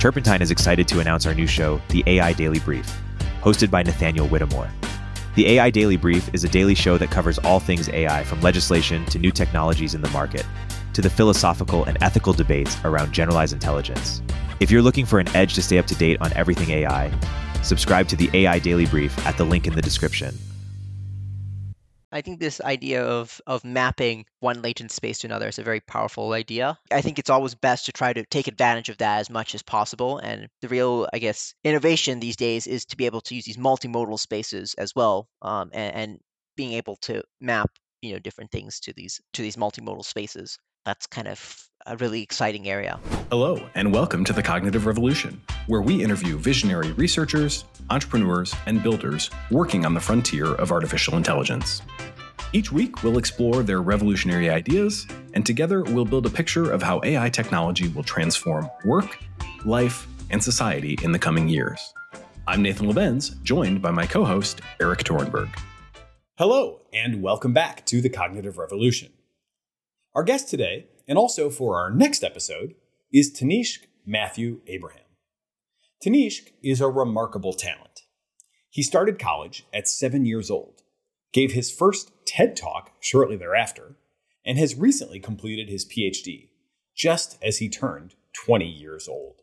Turpentine is excited to announce our new show, The AI Daily Brief, hosted by Nathaniel Whittemore. The AI Daily Brief is a daily show that covers all things AI, from legislation to new technologies in the market, to the philosophical and ethical debates around generalized intelligence. If you're looking for an edge to stay up to date on everything AI, subscribe to the AI Daily Brief at the link in the description. I think this idea of mapping one latent space to another is a very powerful idea. I think it's always best to try to take advantage of that as much as possible. And the real, I guess, innovation these days is to be able to use these multimodal spaces as well, and being able to map, you know, different things to these multimodal spaces. That's kind of a really exciting area. Hello, and welcome to The Cognitive Revolution, where we interview visionary researchers, entrepreneurs, and builders working on the frontier of artificial intelligence. Each week, we'll explore their revolutionary ideas, and together we'll build a picture of how AI technology will transform work, life, and society in the coming years. I'm Nathan Labenz, joined by my co-host, Erik Torenberg. Hello, and welcome back to The Cognitive Revolution. Our guest today, and also for our next episode, is Tanishq Mathew Abraham. Tanishq is a remarkable talent. He started college at 7 years old, gave his first TED Talk shortly thereafter, and has recently completed his PhD, just as he turned 20 years old.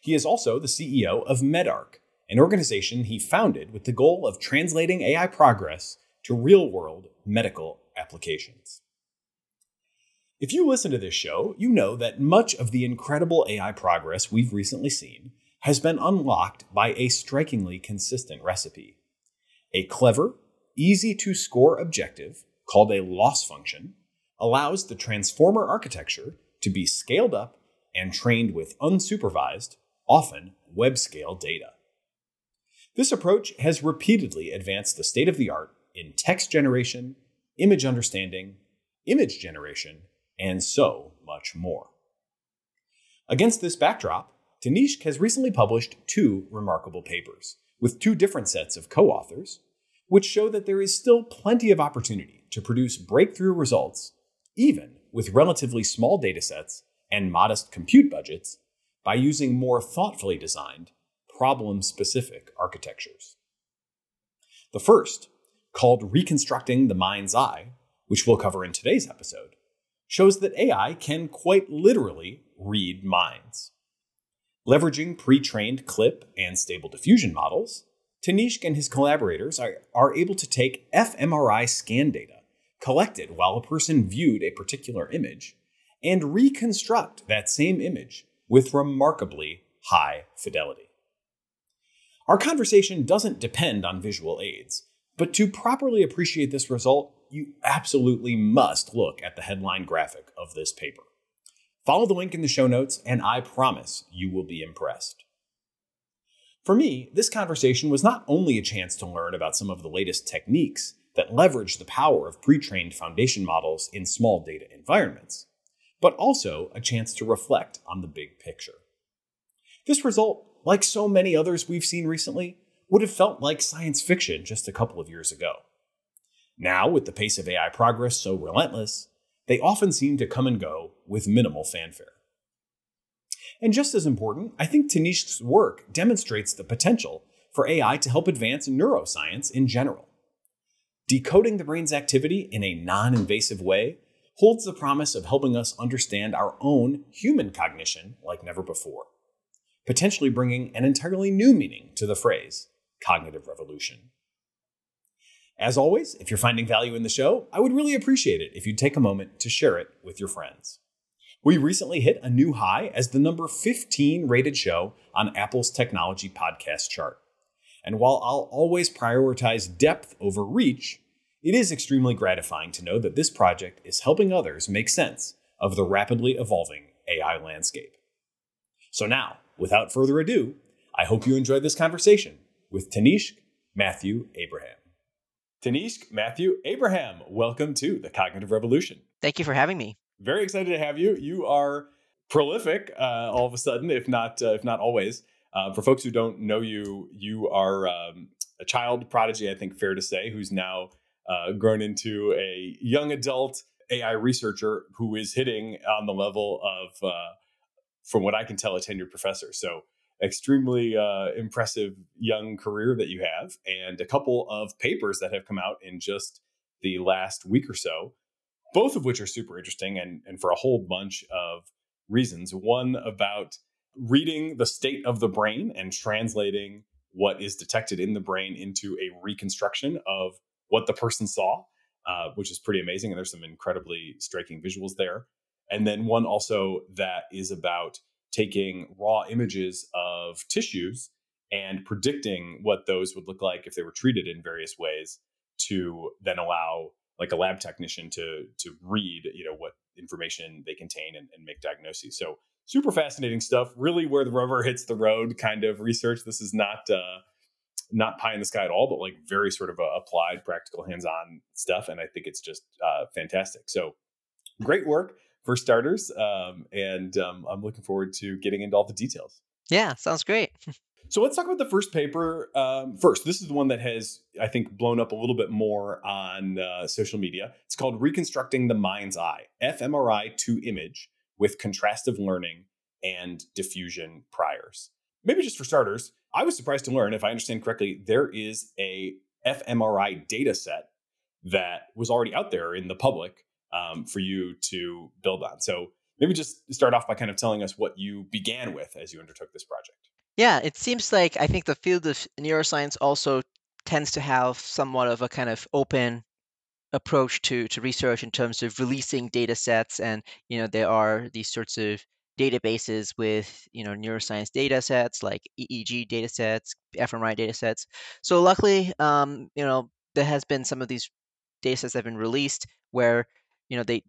He is also the CEO of MedARC, an organization he founded with the goal of translating AI progress to real-world medical applications. If you listen to this show, you know that much of the incredible AI progress we've recently seen has been unlocked by a strikingly consistent recipe. A clever, easy-to-score objective, called a loss function, allows the transformer architecture to be scaled up and trained with unsupervised, often web-scale data. This approach has repeatedly advanced the state of the art in text generation, image understanding, image generation, and so much more. Against this backdrop, Tanishq has recently published 2 remarkable papers with 2 different sets of co-authors, which show that there is still plenty of opportunity to produce breakthrough results, even with relatively small datasets and modest compute budgets, by using more thoughtfully designed, problem-specific architectures. The first, called Reconstructing the Mind's Eye, which we'll cover in today's episode, shows that AI can quite literally read minds. Leveraging pre-trained CLIP and stable diffusion models, Tanishq and his collaborators are able to take fMRI scan data collected while a person viewed a particular image and reconstruct that same image with remarkably high fidelity. Our conversation doesn't depend on visual aids, but to properly appreciate this result, you absolutely must look at the headline graphic of this paper. Follow the link in the show notes, and I promise you will be impressed. For me, this conversation was not only a chance to learn about some of the latest techniques that leverage the power of pre-trained foundation models in small data environments, but also a chance to reflect on the big picture. This result, like so many others we've seen recently, would have felt like science fiction just a couple of years ago. Now, with the pace of AI progress so relentless, they often seem to come and go with minimal fanfare. And just as important, I think Tanishq's work demonstrates the potential for AI to help advance neuroscience in general. Decoding the brain's activity in a non-invasive way holds the promise of helping us understand our own human cognition like never before, potentially bringing an entirely new meaning to the phrase cognitive revolution. As always, if you're finding value in the show, I would really appreciate it if you'd take a moment to share it with your friends. We recently hit a new high as the number 15 rated show on Apple's technology podcast chart. And while I'll always prioritize depth over reach, it is extremely gratifying to know that this project is helping others make sense of the rapidly evolving AI landscape. So now, without further ado, I hope you enjoyed this conversation with Tanishq Mathew Abraham. Tanishq Mathew Abraham, welcome to The Cognitive Revolution. Thank you for having me. Very excited to have you. You are prolific all of a sudden, if not always. For folks who don't know you, you are a child prodigy, I think fair to say, who's now grown into a young adult AI researcher who is hitting on the level of from what I can tell, a tenured professor. So extremely impressive young career that you have, and a couple of papers that have come out in just the last week or so, both of which are super interesting and for a whole bunch of reasons. One about reading the state of the brain and translating what is detected in the brain into a reconstruction of what the person saw, which is pretty amazing. And there's some incredibly striking visuals there. And then one also that is about taking raw images of tissues and predicting what those would look like if they were treated in various ways, to then allow like a lab technician to read, you know, what information they contain and make diagnoses. So super fascinating stuff, really where the rubber hits the road kind of research. This is not pie in the sky at all, but like very sort of applied, practical, hands-on stuff. And I think it's just fantastic. So great work for starters. And I'm looking forward to getting into all the details. Yeah, sounds great. So let's talk about the first paper first. This is the one that has, I think, blown up a little bit more on social media. It's called Reconstructing the Mind's Eye, fMRI to Image with Contrastive Learning and Diffusion Priors. Maybe just for starters, I was surprised to learn, if I understand correctly, there is a fMRI data set that was already out there in the public for you to build on. So maybe just start off by kind of telling us what you began with as you undertook this project. Yeah, it seems like I think the field of neuroscience also tends to have somewhat of a kind of open approach to research in terms of releasing data sets. And, you know, there are these sorts of databases with, you know, neuroscience data sets like EEG data sets, fMRI data sets. So luckily, you know, there has been some of these data sets that have been released where, you know, they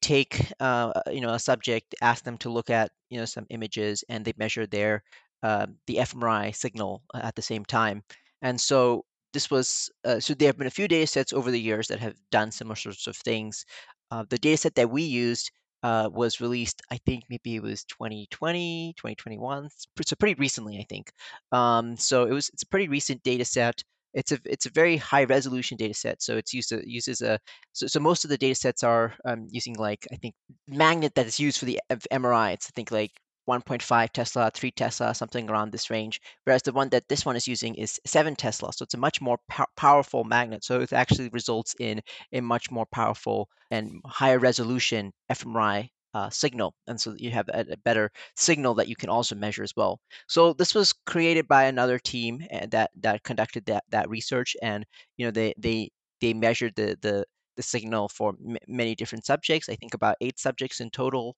take, you know, a subject, ask them to look at, you know, some images, and they measure their the fMRI signal at the same time. And so this was, so there have been a few data sets over the years that have done similar sorts of things. The data set that we used was released, I think maybe it was 2020, 2021, so pretty recently, I think. So it's a pretty recent data set. It's a very high resolution data set. So it's uses most of the data sets are using, like, I think magnet that is used for the MRI. It's, I think, like 1.5 Tesla, 3 Tesla, something around this range. Whereas the one that this one is using is 7 Tesla. So it's a much more powerful magnet. So it actually results in a much more powerful and higher resolution fMRI signal. And so you have a better signal that you can also measure as well. So this was created by another team that conducted that research. And, you know, they measured the signal for many different subjects. I think about 8 subjects in total.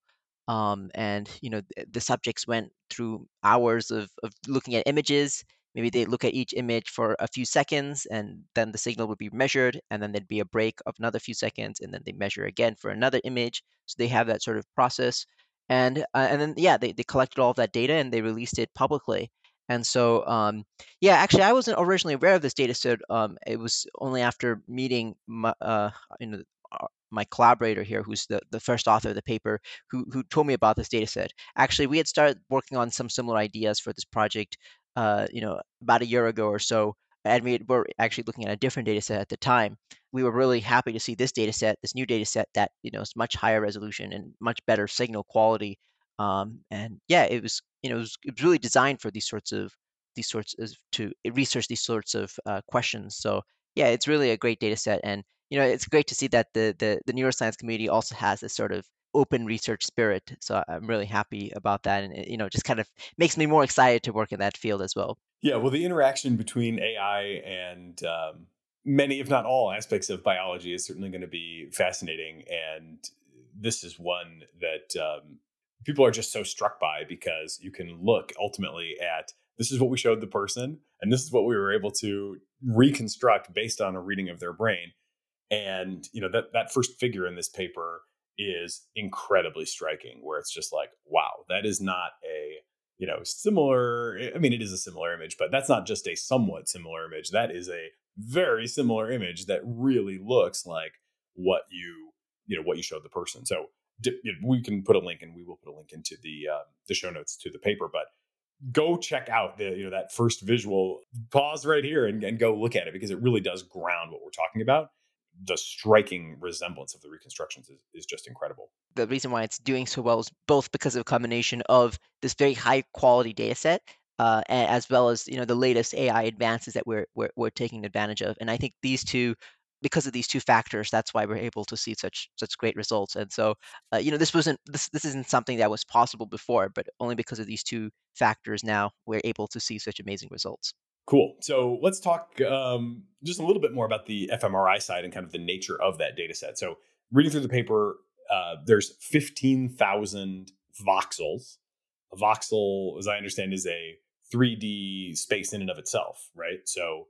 And, you know, the subjects went through hours of looking at images. Maybe they look at each image for a few seconds, and then the signal would be measured, and then there'd be a break of another few seconds, and then they measure again for another image. So they have that sort of process. And then, yeah, they collected all of that data and they released it publicly. And so, yeah, actually, I wasn't originally aware of this data set. It was only after meeting my, you know, my collaborator here, who's the first author of the paper, who told me about this data set. Actually, we had started working on some similar ideas for this project, you know, about a year ago or so, and we were actually looking at a different data set at the time. We were really happy to see this data set, this new data set that, you know, is much higher resolution and much better signal quality. And yeah, it was, you know, it was really designed for these sorts of to research these sorts of questions. So yeah, it's really a great data set. And, you know, it's great to see that the neuroscience community also has this sort of open research spirit. So I'm really happy about that. And, you know, it just kind of makes me more excited to work in that field as well. Yeah, well, the interaction between AI and many, if not all, aspects of biology is certainly going to be fascinating. And this is one that people are just so struck by, because you can look ultimately at, this is what we showed the person, and this is what we were able to reconstruct based on a reading of their brain. And, you know, that first figure in this paper is incredibly striking, where it's just like, wow, that is not a, you know, similar. I mean, it is a similar image, but that's not just a somewhat similar image. That is a very similar image that really looks like what you showed the person. So we can put a link, and we will put a link into the show notes to the paper, but go check out that first visual, pause right here and go look at it, because it really does ground what we're talking about. The striking resemblance of the reconstructions is just incredible. the reason why it's doing so well is both because of a combination of this very high quality data set, as well as, you know, the latest AI advances that we're taking advantage of. And I think these two, because of these two factors, that's why we're able to see such great results. And so, you know, this isn't something that was possible before, but only because of these two factors now we're able to see such amazing results. Cool. So let's talk just a little bit more about the fMRI side and kind of the nature of that data set. So reading through the paper, there's 15,000 voxels. A voxel, as I understand, is a 3D space in and of itself, right? So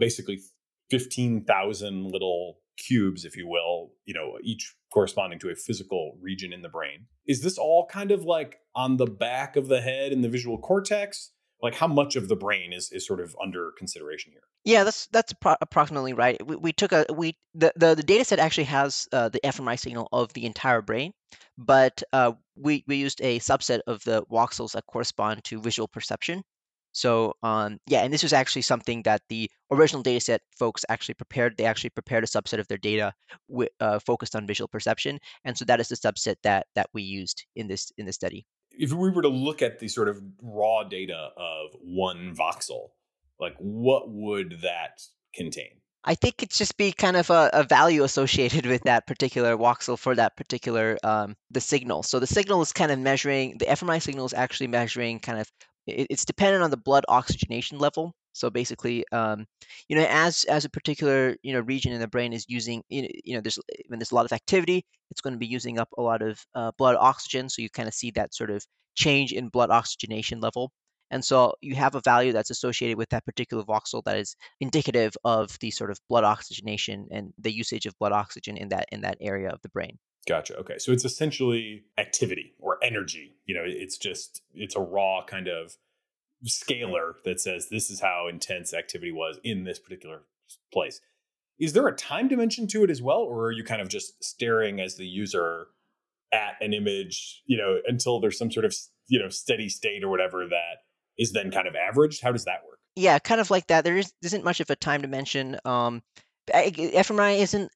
basically 15,000 little cubes, if you will, you know, each corresponding to a physical region in the brain. Is this all kind of like on the back of the head in the visual cortex? Like, how much of the brain is sort of under consideration here? Yeah, that's approximately right. The data set actually has the fMRI signal of the entire brain, but we used a subset of the voxels that correspond to visual perception. So and this was actually something that the original data set folks actually prepared. They actually prepared a subset of their data focused on visual perception, and so that is the subset that we used in this study. If we were to look at the sort of raw data of one voxel, like what would that contain? I think it'd just be kind of a value associated with that particular voxel for that particular the signal. So the signal is kind of measuring, the fMRI signal is actually measuring kind of, it's dependent on the blood oxygenation level. So basically, you know, as a particular, you know, region in the brain is using, you know, when there's a lot of activity, it's going to be using up a lot of blood oxygen. So you kind of see that sort of change in blood oxygenation level. And so you have a value that's associated with that particular voxel that is indicative of the sort of blood oxygenation and the usage of blood oxygen in that area of the brain. Gotcha. Okay. So it's essentially activity or energy. You know, it's a raw kind of scalar that says this is how intense activity was in this particular place. Is there a time dimension to it as well? Or are you kind of just staring as the user at an image, you know, until there's some sort of, you know, steady state or whatever that is then kind of averaged? How does that work? Yeah, kind of like that. There isn't much of a time dimension. fMRI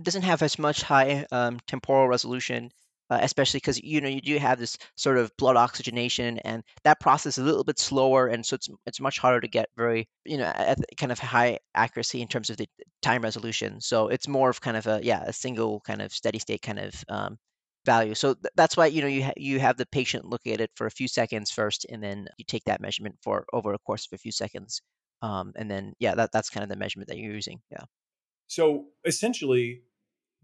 doesn't have as much high temporal resolution, especially because, you know, you do have this sort of blood oxygenation, and that process is a little bit slower, and so it's much harder to get very, you know, at kind of high accuracy in terms of the time resolution. So it's more of kind of a single kind of steady state kind of value. So that's why, you know, you have the patient look at it for a few seconds first, and then you take that measurement for over a course of a few seconds, and then that's kind of the measurement that you're using. Yeah. So essentially,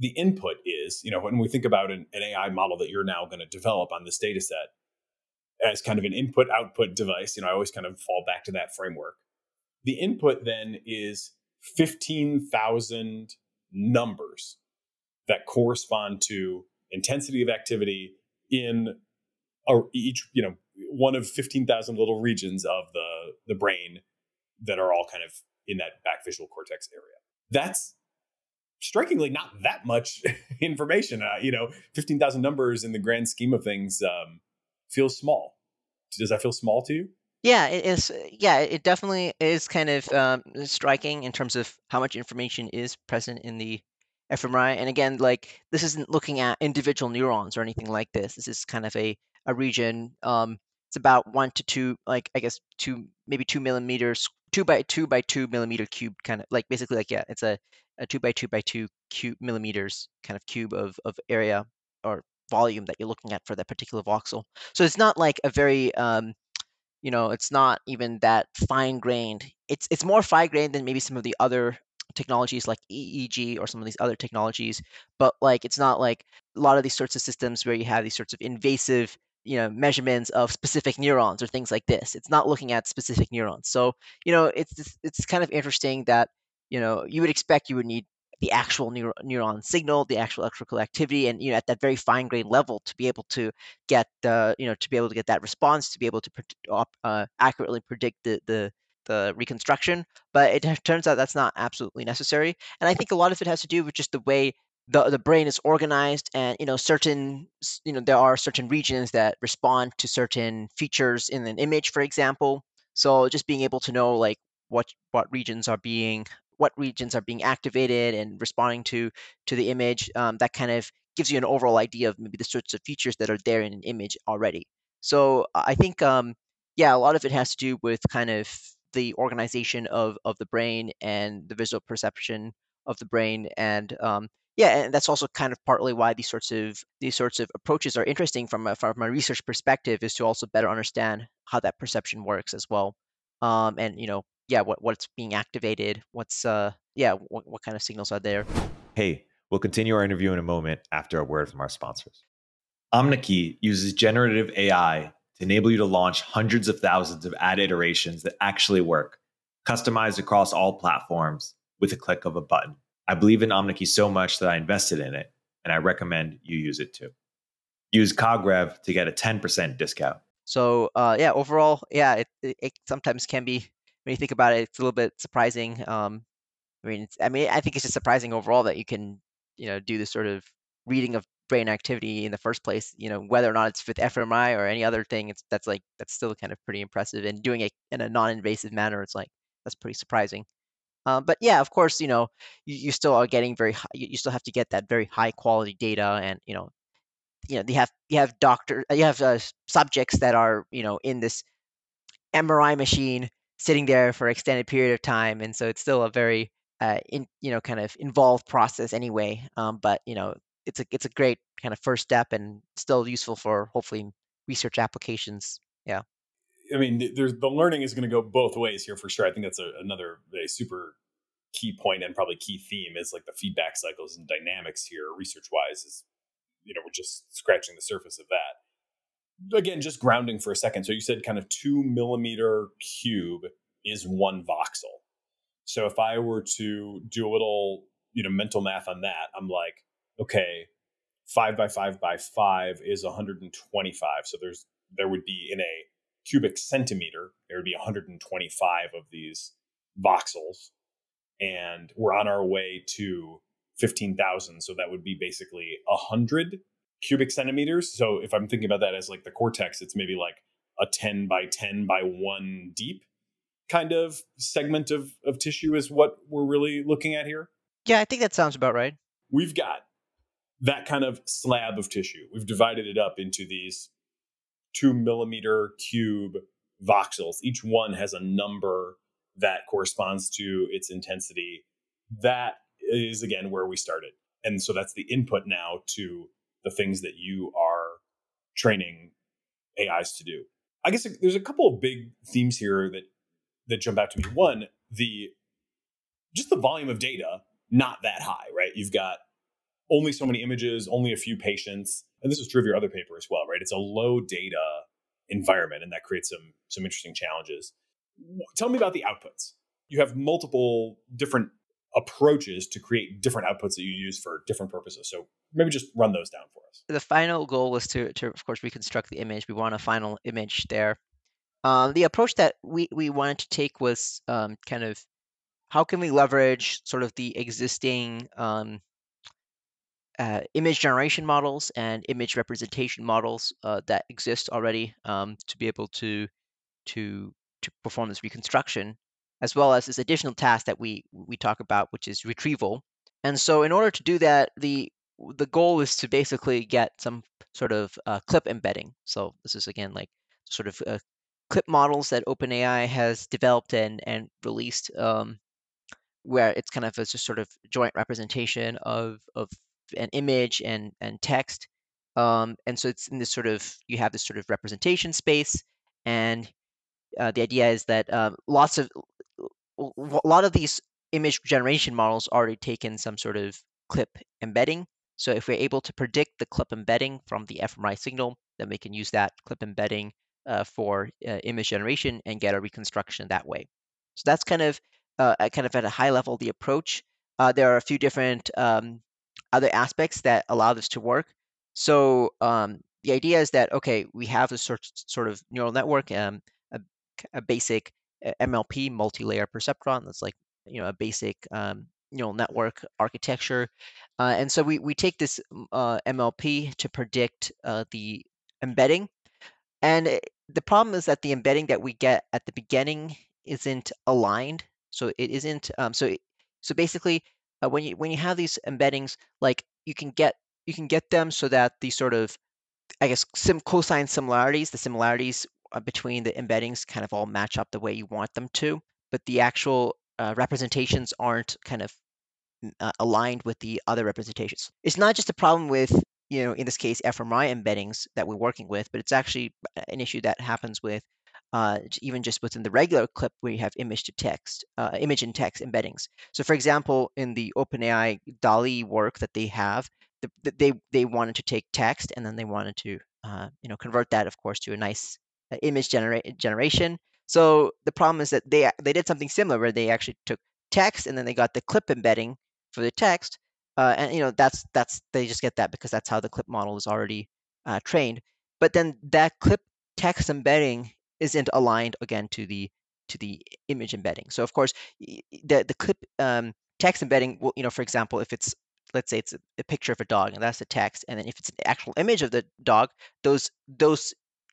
the input is, you know, when we think about an AI model that you're now going to develop on this data set as kind of an input-output device, you know, I always kind of fall back to that framework. The input then is 15,000 numbers that correspond to intensity of activity in each, you know, one of 15,000 little regions of the brain that are all kind of in that back visual cortex area. That's strikingly not that much information. You know, 15,000 numbers in the grand scheme of things feels small. Does that feel small to you? Yeah, it is. Yeah, it definitely is kind of striking in terms of how much information is present in the fMRI. And again, like, this isn't looking at individual neurons or anything like this. This is kind of a region. It's about 1 to 2, like, I guess 2 millimeters, 2 by 2 millimeter cube, kind of like, basically, like, yeah, it's a 2 by 2 by 2 cube millimeters kind of cube of area or volume that you're looking at for that particular voxel. So it's not like a very, you know, it's not even that fine grained. It's more fine grained than maybe some of the other technologies like EEG or some of these other technologies, but like, it's not like a lot of these sorts of systems where you have these sorts of invasive, you know, measurements of specific neurons or things like this. It's not looking at specific neurons. So, you know, it's kind of interesting that, you know, you would expect you would need the actual neuron signal, the actual electrical activity, and, you know, at that very fine grain level to be able to get that response, to be able to accurately predict the reconstruction. But it turns out that's not absolutely necessary. And I think a lot of it has to do with just the way the brain is organized, and, you know, there are certain regions that respond to certain features in an image, for example. So just being able to know, like, what regions are being activated and responding to the image, that kind of gives you an overall idea of maybe the sorts of features that are there in an image already. So I think, yeah, a lot of it has to do with kind of the organization of the brain and the visual perception of the brain. And yeah, and that's also kind of partly why these sorts of approaches are interesting from a research perspective, is to also better understand how that perception works as well. And, you know, yeah, what's being activated, what kind of signals are there. Hey, we'll continue our interview in a moment after a word from our sponsors. Omniki uses generative AI to enable you to launch hundreds of thousands of ad iterations that actually work, customized across all platforms with a click of a button. I believe in Omniki so much that I invested in it, and I recommend you use it too. Use CogRev to get a 10% discount. So yeah, overall, yeah, it sometimes can be, when you think about it, it's a little bit surprising. I think it's just surprising overall that you can, you know, do this sort of reading of brain activity in the first place. You know, whether or not it's with fMRI or any other thing, that's still kind of pretty impressive. And doing it in a non-invasive manner, it's like, that's pretty surprising. But yeah, of course, you know, you still are getting very high, you still have to get that very high quality data, and you know, you have subjects that are, you know, in this MRI machine sitting there for an extended period of time, and so it's still a very kind of involved process anyway. But you know, it's a great kind of first step, and still useful for hopefully research applications. Yeah. I mean, the learning is going to go both ways here for sure. I think that's another super key point, and probably key theme is like the feedback cycles and dynamics here, research wise, is, you know, we're just scratching the surface of that. Again, just grounding for a second. So you said kind of 2 millimeter cube is 1 voxel. So if I were to do a little, you know, mental math on that, I'm like, okay, 5 by 5 by 5 is 125. So there would be, in a cubic centimeter, there would be 125 of these voxels, and we're on our way to 15,000. So that would be basically 100 cubic centimeters. So if I'm thinking about that as like the cortex, it's maybe like a 10 by 10 by 1 deep kind of segment of tissue is what we're really looking at here. Yeah, I think that sounds about right. We've got that kind of slab of tissue. We've divided it up into these 2 millimeter cube voxels. Each one has a number that corresponds to its intensity. That is, again, where we started. And so that's the input now to the things that you are training AIs to do. I guess there's a couple of big themes here that jump out to me. One, the volume of data, not that high, right? You've got only so many images, only a few patients. And this is true of your other paper as well, right? It's a low data environment, and that creates some interesting challenges. Tell me about the outputs. You have multiple different approaches to create different outputs that you use for different purposes. So maybe just run those down for us. The final goal was to of course, reconstruct the image. We want a final image there. The approach that we wanted to take was kind of, how can we leverage sort of the existing image generation models and image representation models that exist already to be able to perform this reconstruction, as well as this additional task that we talk about, which is retrieval. And so in order to do that, the goal is to basically get some sort of CLIP embedding. So this is, again, like sort of CLIP models that OpenAI has developed and released, where it's kind of a just sort of joint representation of an image and text. And so it's in this sort of, you have this sort of representation space. And the idea is that a lot of these image generation models already taken some sort of CLIP embedding. So if we're able to predict the CLIP embedding from the fMRI signal, then we can use that CLIP embedding for image generation and get a reconstruction that way. So that's kind of at a high level the approach. There are a few different other aspects that allow this to work. So the idea is that, okay, we have this sort of neural network, a basic MLP, multi-layer perceptron. That's like, you know, a basic neural network architecture. And so we take this MLP to predict the embedding. And the problem is that the embedding that we get at the beginning isn't aligned. So it isn't. So basically, when you have these embeddings, like you can get you can get them so that the sort of, I guess, some cosine similarities, the similarities between the embeddings kind of all match up the way you want them to, but the actual representations aren't kind of aligned with the other representations. It's not just a problem with, you know, in this case, fMRI embeddings that we're working with, but it's actually an issue that happens with even just within the regular CLIP where you have image to text, image and text embeddings. So for example, in the OpenAI DALL-E work that they have, they wanted to take text and then they wanted to, you know, convert that, of course, to a nice image generation. So the problem is that they did something similar where they actually took text and then they got the CLIP embedding for the text, and you know that's they just get that because that's how the CLIP model is already trained. But then that CLIP text embedding isn't aligned again to the image embedding. So of course the CLIP text embedding will, you know, for example, if it's, let's say it's a picture of a dog and that's the text, and then if it's an actual image of the dog, those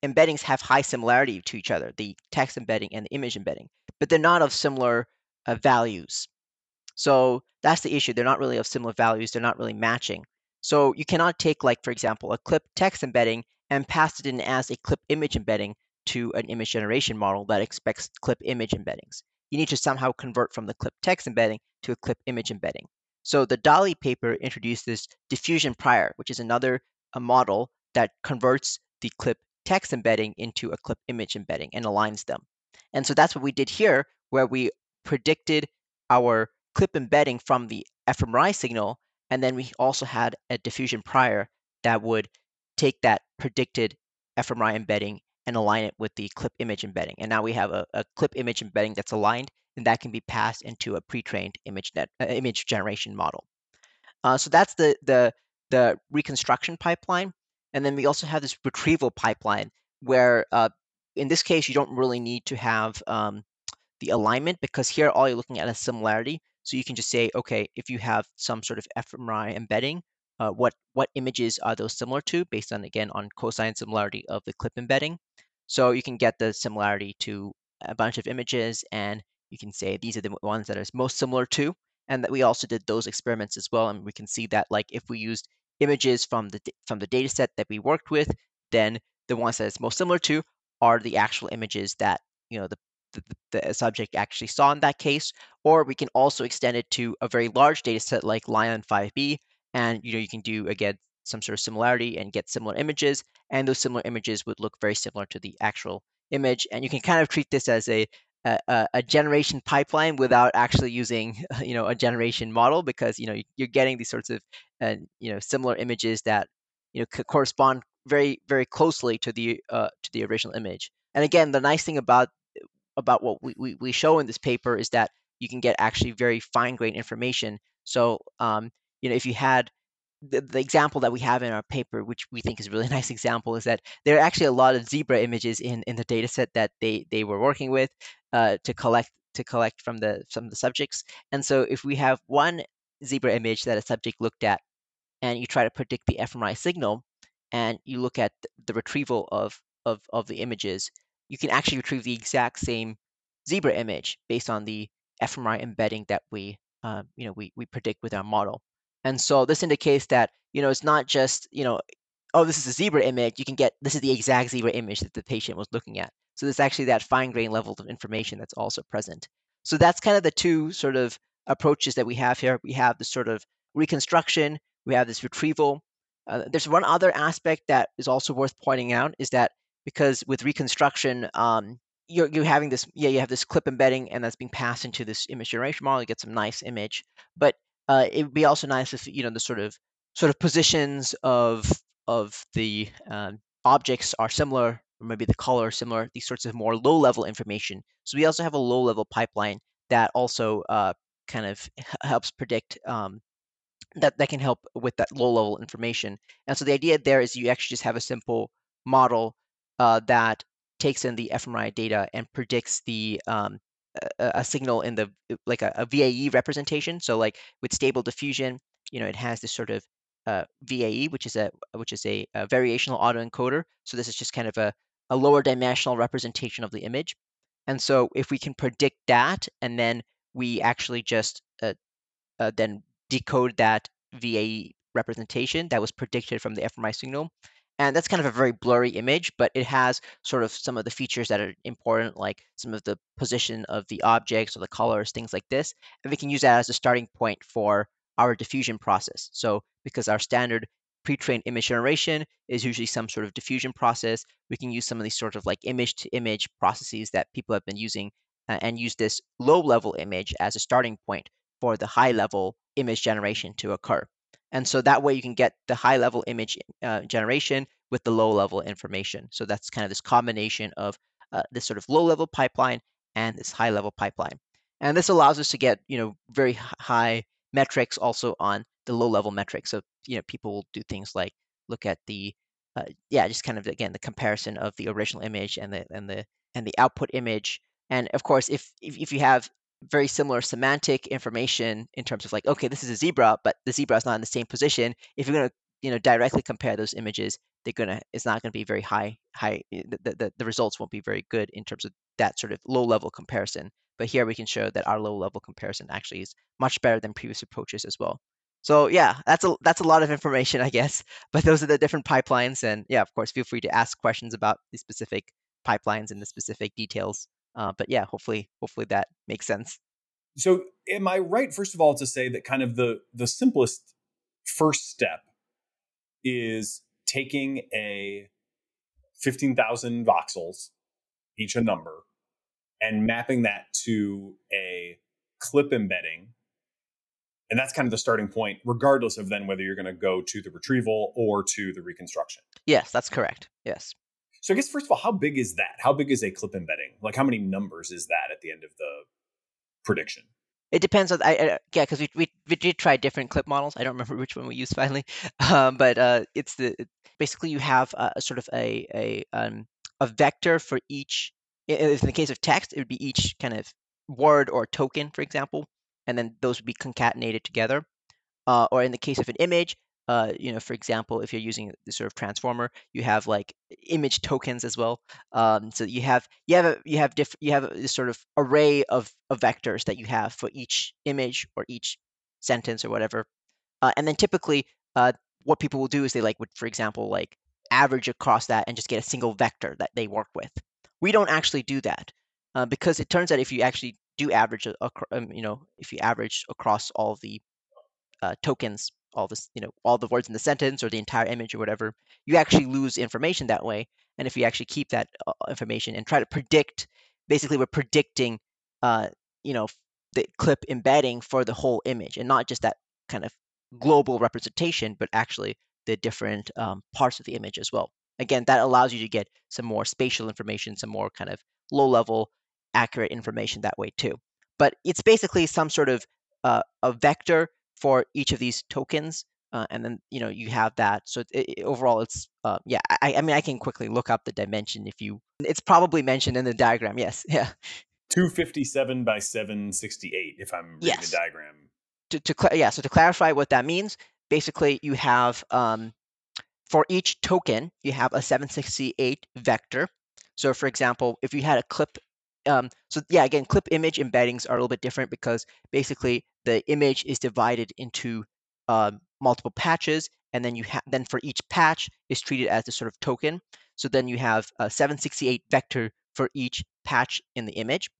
embeddings have high similarity to each other, the text embedding and the image embedding, but they're not of similar values. So that's the issue. They're not really of similar values. They're not really matching. So you cannot take, like, for example, a CLIP text embedding and pass it in as a CLIP image embedding to an image generation model that expects CLIP image embeddings. You need to somehow convert from the CLIP text embedding to a CLIP image embedding. So the DALL-E paper introduced this diffusion prior, which is another model that converts the CLIP text embedding into a CLIP image embedding and aligns them. And so that's what we did here, where we predicted our CLIP embedding from the fMRI signal, and then we also had a diffusion prior that would take that predicted fMRI embedding and align it with the CLIP image embedding. And now we have a CLIP image embedding that's aligned, and that can be passed into a pre-trained image generation model. So that's the reconstruction pipeline. And then we also have this retrieval pipeline where, in this case, you don't really need to have the alignment, because here all you're looking at is similarity. So you can just say, okay, if you have some sort of fMRI embedding, what images are those similar to, based on, again, on cosine similarity of the CLIP embedding. So you can get the similarity to a bunch of images, and you can say these are the ones that are most similar to, and that we also did those experiments as well. And we can see that, like, if we used images from the data set that we worked with, then the ones that it's most similar to are the actual images that, you know, the subject actually saw in that case. Or we can also extend it to a very large data set like LAION-5B, and, you know, you can do, again, some sort of similarity and get similar images, and those similar images would look very similar to the actual image. And you can kind of treat this as a generation pipeline without actually using, you know, a generation model, because, you know, you're getting these sorts of, you know, similar images that, you know, could correspond very, very closely to the original image. And again, the nice thing about what we show in this paper is that you can get actually very fine-grained information. So, you know, if you had the example that we have in our paper, which we think is a really nice example, is that there are actually a lot of zebra images in the data set that they were working with to collect from the subjects. And so if we have one zebra image that a subject looked at, and you try to predict the fMRI signal, and you look at the retrieval of the images, you can actually retrieve the exact same zebra image based on the fMRI embedding that we predict with our model. And so this indicates that, you know, it's not just, you know, oh, this is a zebra image. You can get, this is the exact zebra image that the patient was looking at. So there's actually that fine-grained level of information that's also present. So that's kind of the two sort of approaches that we have here. We have this sort of reconstruction. We have this retrieval. There's one other aspect that is also worth pointing out, is that because with reconstruction, you're having this, yeah, you have this CLIP embedding, and that's being passed into this image generation model. You get some nice image, but it would be also nice if, you know, the sort of positions of the objects are similar, or maybe the color is similar. These sorts of more low-level information. So we also have a low-level pipeline that also kind of helps predict that can help with that low-level information. And so the idea there is you actually just have a simple model that takes in the fMRI data and predicts the a signal in the, like, a VAE representation. So, like, with stable diffusion, you know, it has this sort of VAE, which is a variational autoencoder. So this is just kind of a lower dimensional representation of the image. And so if we can predict that, and then we actually just then decode that VAE representation that was predicted from the fMRI signal. And that's kind of a very blurry image, but it has sort of some of the features that are important, like some of the position of the objects or the colors, things like this. And we can use that as a starting point for our diffusion process. So because our standard pre-trained image generation is usually some sort of diffusion process, we can use some of these sort of like image-to-image processes that people have been using and use this low-level image as a starting point for the high-level image generation to occur. And so that way you can get the high-level image generation with the low-level information. So that's kind of this combination of this sort of low-level pipeline and this high-level pipeline. And this allows us to get, you know, very high metrics also on the low-level metrics. So, you know, people will do things like look at the, just kind of, again, the comparison of the original image and the output image. And of course, if you have very similar semantic information in terms of like, okay, this is a zebra, but the zebra is not in the same position. If you're going to, you know, directly compare those images, they're going to, it's not going to be very high, the results won't be very good in terms of that sort of low level comparison. But here we can show that our low level comparison actually is much better than previous approaches as well. So yeah, that's a lot of information, I guess, but those are the different pipelines. And yeah, of course, feel free to ask questions about the specific pipelines and the specific details. But yeah, hopefully that makes sense. So am I right, first of all, to say that kind of the simplest first step is taking a 15,000 voxels, each a number, and mapping that to a CLIP embedding. And that's kind of the starting point, regardless of then whether you're going to go to the retrieval or to the reconstruction. Yes, that's correct. Yes. So I guess, first of all, how big is that? How big is a CLIP embedding? Like, how many numbers is that at the end of the prediction? It depends on, because we did try different CLIP models. I don't remember which one we used finally, but it's basically you have a vector for each. In the case of text, it would be each kind of word or token, for example, and then those would be concatenated together. Or in the case of an image. For example, if you're using the sort of transformer, you have like image tokens as well. So you have this sort of array of vectors that you have for each image or each sentence or whatever. And then typically, what people will do is they would, for example, average across that and just get a single vector that they work with. We don't actually do that because it turns out if you actually do average, if you average across all the tokens. All the words in the sentence or the entire image or whatever, you actually lose information that way. And if you actually keep that information and try to predict, basically we're predicting, the CLIP embedding for the whole image and not just that kind of global representation, but actually the different parts of the image as well. Again, that allows you to get some more spatial information, some more kind of low-level accurate information that way too. But it's basically some sort of a vector for each of these tokens, and then you have that. So overall, it's I can quickly look up the dimension if you. It's probably mentioned in the diagram. Yes, yeah. 257 by 768. If I'm reading the diagram. So to clarify what that means, basically you have for each token you have a 768 vector. So for example, if you had a CLIP. CLIP image embeddings are a little bit different because basically the image is divided into multiple patches, and then then for each patch is treated as a sort of token. So then you have a 768 vector for each patch in the image,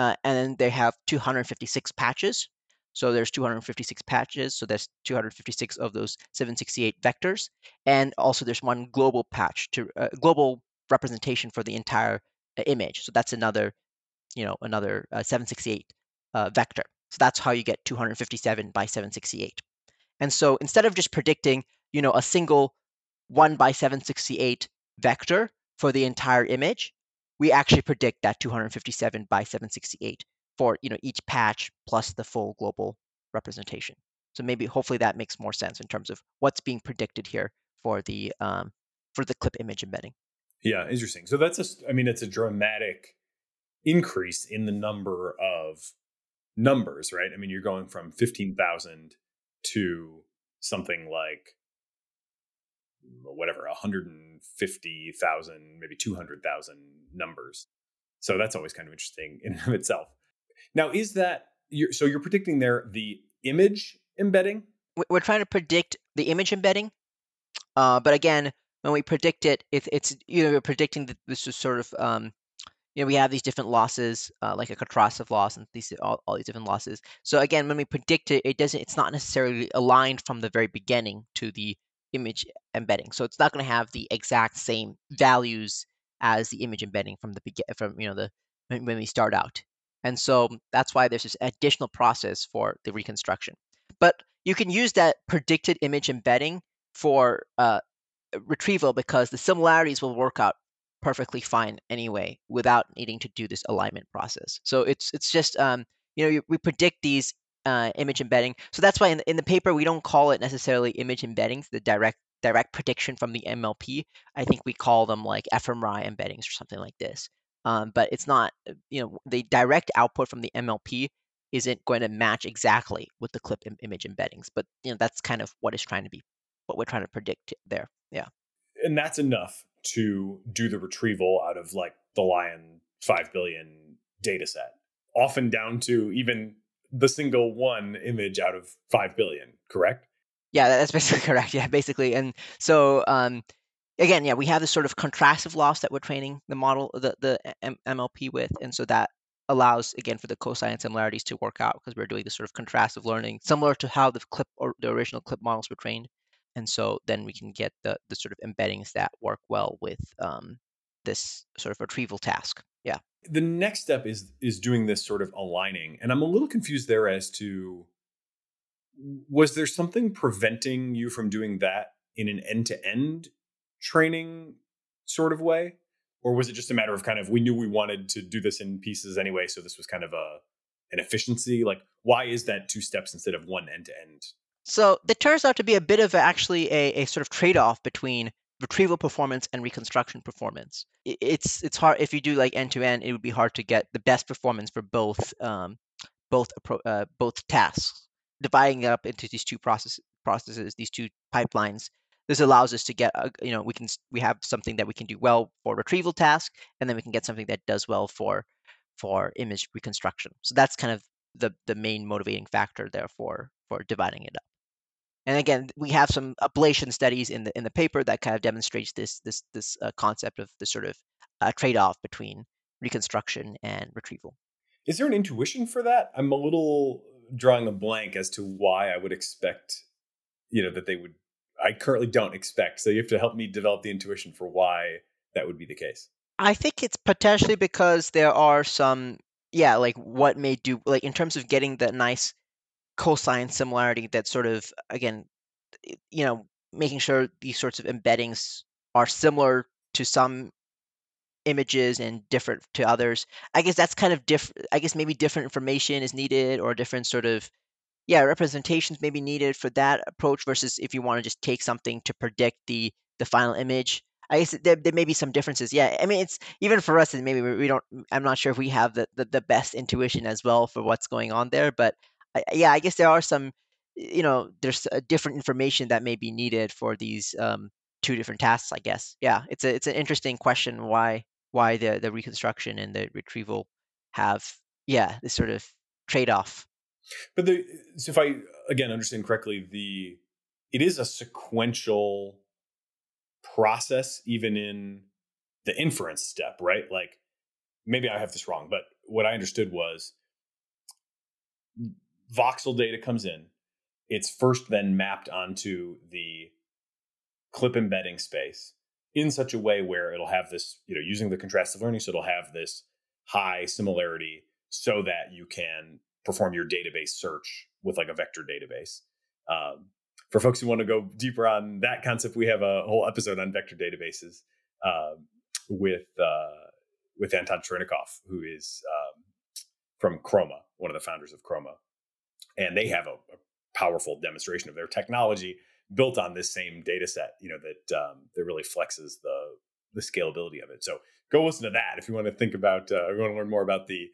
and then they have 256 patches. So there's 256 patches. So that's 256 of those 768 vectors, and also there's one global patch to global representation for the entire image. So that's another 768 vector. So that's how you get 257 by 768. And so instead of just predicting, a single 1 by 768 vector for the entire image, we actually predict that 257 by 768 for, each patch plus the full global representation. So hopefully that makes more sense in terms of what's being predicted here for the CLIP image embedding. Yeah, interesting. So it's a dramatic increase in the number of numbers, right? I mean, you're going from 15,000 to something like whatever, 150,000, maybe 200,000 numbers. So that's always kind of interesting in and of itself. Now, you're predicting there the image embedding we're trying to predict the image embedding. But again, when we predict it, it's we're predicting that this is sort of, we have these different losses, like a contrastive loss and these all these different losses. So again, when we predict it, it's not necessarily aligned from the very beginning to the image embedding. So it's not going to have the exact same values as the image embedding from the when we start out. And so that's why there's this additional process for the reconstruction. But you can use that predicted image embedding for retrieval because the similarities will work out perfectly fine anyway without needing to do this alignment process. So it's just we predict these image embedding. So that's why in the paper we don't call it necessarily image embeddings, the direct prediction from the MLP. I think we call them like fMRI embeddings or something like this. But it's not, the direct output from the MLP isn't going to match exactly with the CLIP image embeddings. But that's kind of what we're trying to predict there. Yeah. And that's enough to do the retrieval out of like the LAION 5 billion data set, often down to even the single one image out of 5 billion, correct? Yeah, that's basically correct. Yeah, basically. And so, again, yeah, we have this sort of contrastive loss that we're training the model, the MLP with. And so that allows, again, for the cosine similarities to work out because we're doing this sort of contrastive learning, similar to how the CLIP or the original CLIP models were trained. And so then we can get the sort of embeddings that work well with this sort of retrieval task. Yeah. The next step is doing this sort of aligning. And I'm a little confused there as to, was there something preventing you from doing that in an end-to-end training sort of way? Or was it just a matter of kind of, we knew we wanted to do this in pieces anyway, so this was kind of an efficiency? Like, why is that two steps instead of one end-to-end? So that turns out to be a bit of actually a sort of trade-off between retrieval performance and reconstruction performance. It's hard if you do like end-to-end, it would be hard to get the best performance for both tasks. Dividing it up into these two processes, these two pipelines, this allows us to get we have something that we can do well for retrieval task, and then we can get something that does well for image reconstruction. So that's kind of the main motivating factor there for dividing it up. And again, we have some ablation studies in the paper that kind of demonstrates this concept of the sort of trade-off between reconstruction and retrieval. Is there an intuition for that? I'm a little drawing a blank as to why I would expect, that they would. I currently don't expect. So you have to help me develop the intuition for why that would be the case. I think it's potentially because there are some, like what may do, like in terms of getting the nice cosine similarity that sort of, again, making sure these sorts of embeddings are similar to some images and different to others. I guess that's kind of different. I guess maybe different information is needed or different sort of, representations may be needed for that approach versus if you want to just take something to predict the final image. I guess there may be some differences. Yeah, I mean, it's even for us, and maybe we don't, I'm not sure if we have the best intuition as well for what's going on there. But I guess there are some, there's different information that may be needed for these two different tasks, I guess. Yeah, it's an interesting question why the reconstruction and the retrieval have, this sort of trade-off. But so if I, again, understand correctly, it is a sequential process, even in the inference step, right? Like, maybe I have this wrong, but what I understood was voxel data comes in. It's first then mapped onto the CLIP embedding space in such a way where it'll have this, using the contrastive learning, so it'll have this high similarity so that you can perform your database search with like a vector database. For folks who want to go deeper on that concept, we have a whole episode on vector databases with Anton Chernikoff, who is from Chroma, one of the founders of Chroma. And they have a powerful demonstration of their technology built on this same data set, that really flexes the scalability of it. So go listen to that if you want to think about, or want to learn more about the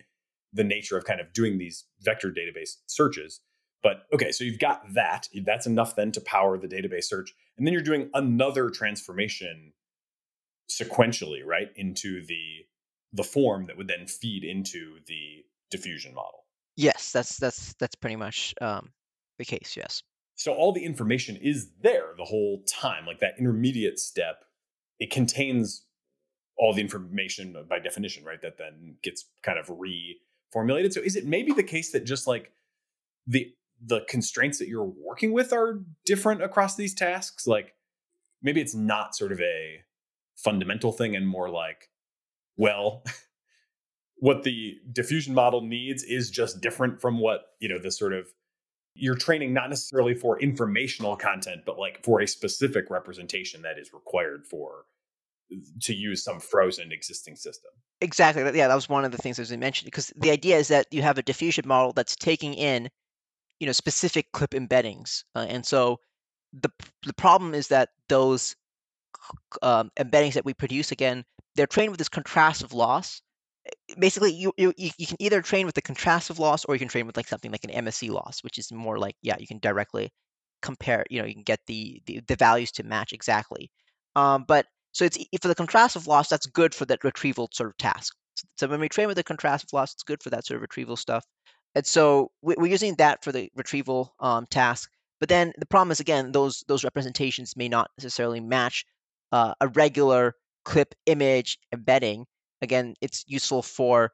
nature of kind of doing these vector database searches. But okay, so you've got that. That's enough then to power the database search. And then you're doing another transformation sequentially, right, into the form that would then feed into the diffusion model. Yes, that's pretty much the case, yes. So all the information is there the whole time. Like that intermediate step, it contains all the information by definition, right? That then gets kind of reformulated. So is it maybe the case that just like the constraints that you're working with are different across these tasks? Like maybe it's not sort of a fundamental thing and more like, well, what the diffusion model needs is just different from what, you know, the sort of you're training not necessarily for informational content, but like for a specific representation that is required for to use some frozen existing system. Exactly. Yeah, that was one of the things I was mentioning, because the idea is that you have a diffusion model that's taking in, you know, specific CLIP embeddings. And so the problem is that those embeddings that we produce, again, they're trained with this contrastive loss. Basically, you can either train with the contrastive loss, or you can train with like something like an MSE loss, which is more like, yeah, you can directly compare, you know, you can get the values to match exactly. But so it's for the contrastive loss, that's good for that retrieval sort of task. So when we train with the contrastive loss, it's good for that sort of retrieval stuff. And so we're using that for the retrieval task. But then the problem is, again, those representations may not necessarily match a regular CLIP image embedding. Again, it's useful for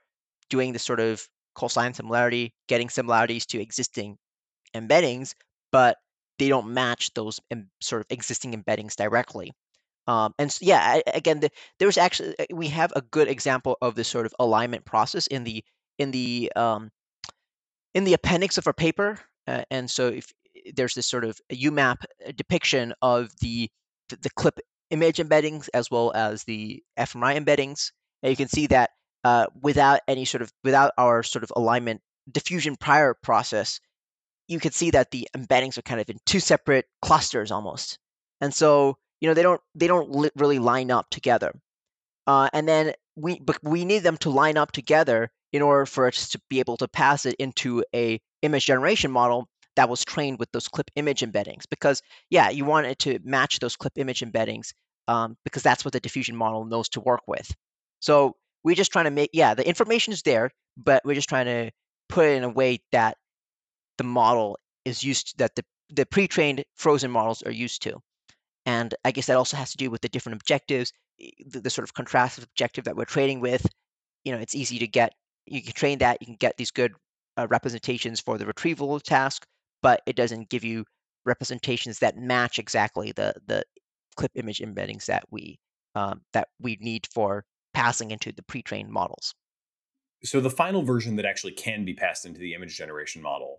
doing this sort of cosine similarity, getting similarities to existing embeddings, but they don't match those sort of existing embeddings directly. And so, yeah, we have a good example of this sort of alignment process in the appendix of our paper. And so if there's this sort of UMAP depiction of the CLIP image embeddings as well as the fMRI embeddings. And you can see that without our sort of alignment diffusion prior process, you can see that the embeddings are kind of in two separate clusters almost, and so you know they don't really line up together. And then we need them to line up together in order for us to be able to pass it into a image generation model that was trained with those CLIP image embeddings. Because yeah, you want it to match those CLIP image embeddings because that's what the diffusion model knows to work with. So we're just trying to the information is there, but we're just trying to put it in a way that the model is used to, that the pre-trained frozen models are used to. And I guess that also has to do with the different objectives, the sort of contrastive objective that we're training with. You know, it's easy to get, you can train that, you can get these good representations for the retrieval task, but it doesn't give you representations that match exactly the CLIP image embeddings that we need for passing into the pre-trained models. So the final version that actually can be passed into the image generation model,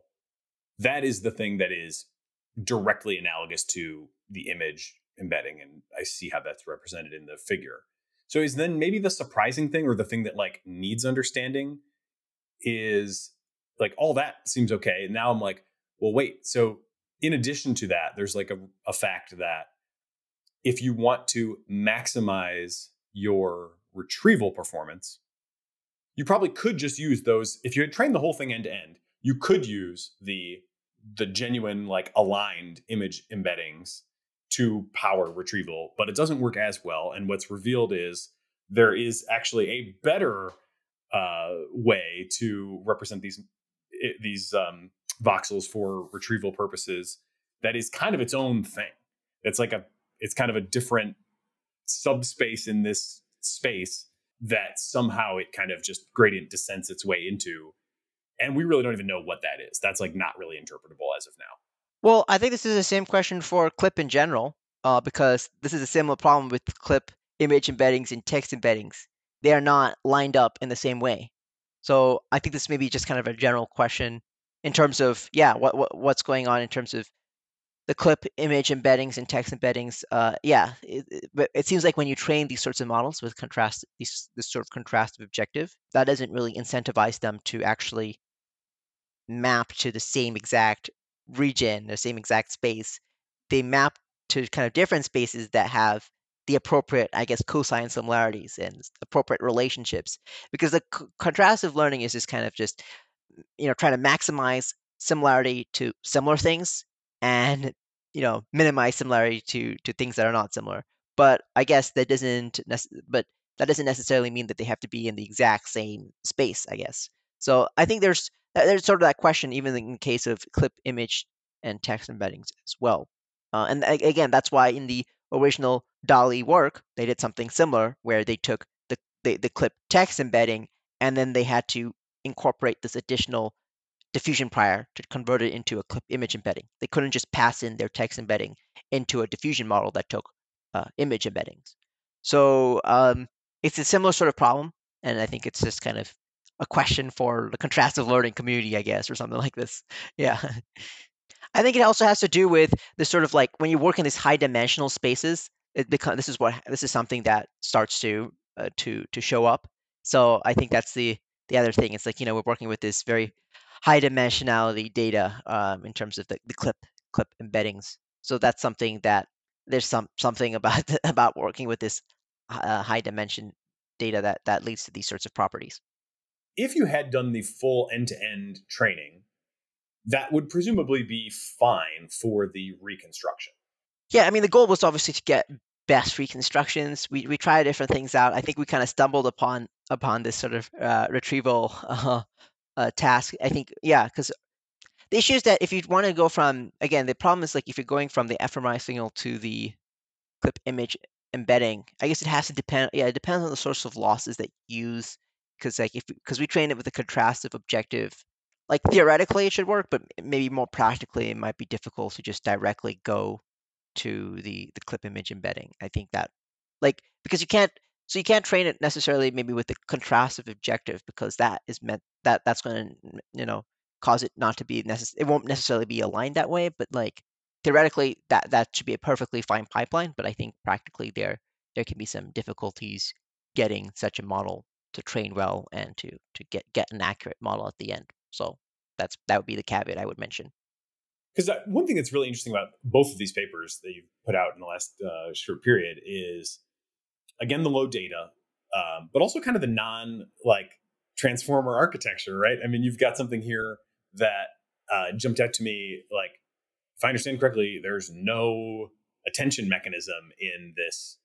that is the thing that is directly analogous to the image embedding. And I see how that's represented in the figure. So is then maybe the surprising thing, or the thing that like needs understanding, is like all that seems okay. And now I'm like, well, wait. So in addition to that, there's like a fact that if you want to maximize your retrieval performance, you probably could just use those. If you had trained the whole thing end to end, you could use the genuine like aligned image embeddings to power retrieval, but it doesn't work as well. And what's revealed is there is actually a better way to represent these voxels for retrieval purposes that is kind of its own thing. It's like it's kind of a different subspace in this space that somehow it kind of just gradient descends its way into. And we really don't even know what that is. That's like not really interpretable as of now. Well, I think this is the same question for CLIP in general, because this is a similar problem with CLIP image embeddings and text embeddings. They are not lined up in the same way. So I think this may be just kind of a general question in terms of, yeah, what's going on in terms of the CLIP image embeddings and text embeddings. It seems like when you train these sorts of models with contrast, this sort of contrastive objective, that doesn't really incentivize them to actually map to the same exact region, the same exact space. They map to kind of different spaces that have the appropriate, I guess, cosine similarities and appropriate relationships. Because the contrastive learning is just kind of just, you know, trying to maximize similarity to similar things, and you know, minimize similarity to things that are not similar. But I guess that doesn't necessarily mean that they have to be in the exact same space, I guess. So I think there's sort of that question even in the case of CLIP image and text embeddings as well. And again, that's why in the original DALL-E work, they did something similar where they took the CLIP text embedding, and then they had to incorporate this additional diffusion prior to convert it into a CLIP image embedding. They couldn't just pass in their text embedding into a diffusion model that took image embeddings. So it's a similar sort of problem, and I think it's just kind of a question for the contrastive learning community, I guess, or something like this. Yeah. I think it also has to do with this sort of like when you work in these high dimensional spaces, it becomes, this is something that starts to show up. So I think that's the other thing. It's like, you know, we're working with this very high dimensionality data in terms of the CLIP embeddings. So that's something that there's something about working with this high dimension data that leads to these sorts of properties. If you had done the full end-to-end training, that would presumably be fine for the reconstruction. Yeah, I mean, the goal was obviously to get best reconstructions. We tried different things out. I think we kind of stumbled upon this sort of retrieval task. I think, yeah, because the issue is that if you want to go from, again, the problem is like if you're going from the fMRI signal to the CLIP image embedding, I guess it has to depend. Yeah, it depends on the source of losses that you use, because we trained it with a contrastive objective. Like theoretically it should work, but maybe more practically it might be difficult to just directly go to the CLIP image embedding. I think that, like, because you can't train it necessarily maybe with the contrastive objective, because that is meant that's going to, you know, cause it not to be necessary. It won't necessarily be aligned that way, but like theoretically that should be a perfectly fine pipeline. But I think practically there can be some difficulties getting such a model to train well and to get an accurate model at the end. So that would be the caveat I would mention. Because one thing that's really interesting about both of these papers that you've put out in the last short period is, again, the low data, but also kind of the transformer architecture, right? I mean, you've got something here that jumped out to me. Like, if I understand correctly, there's no attention mechanism in this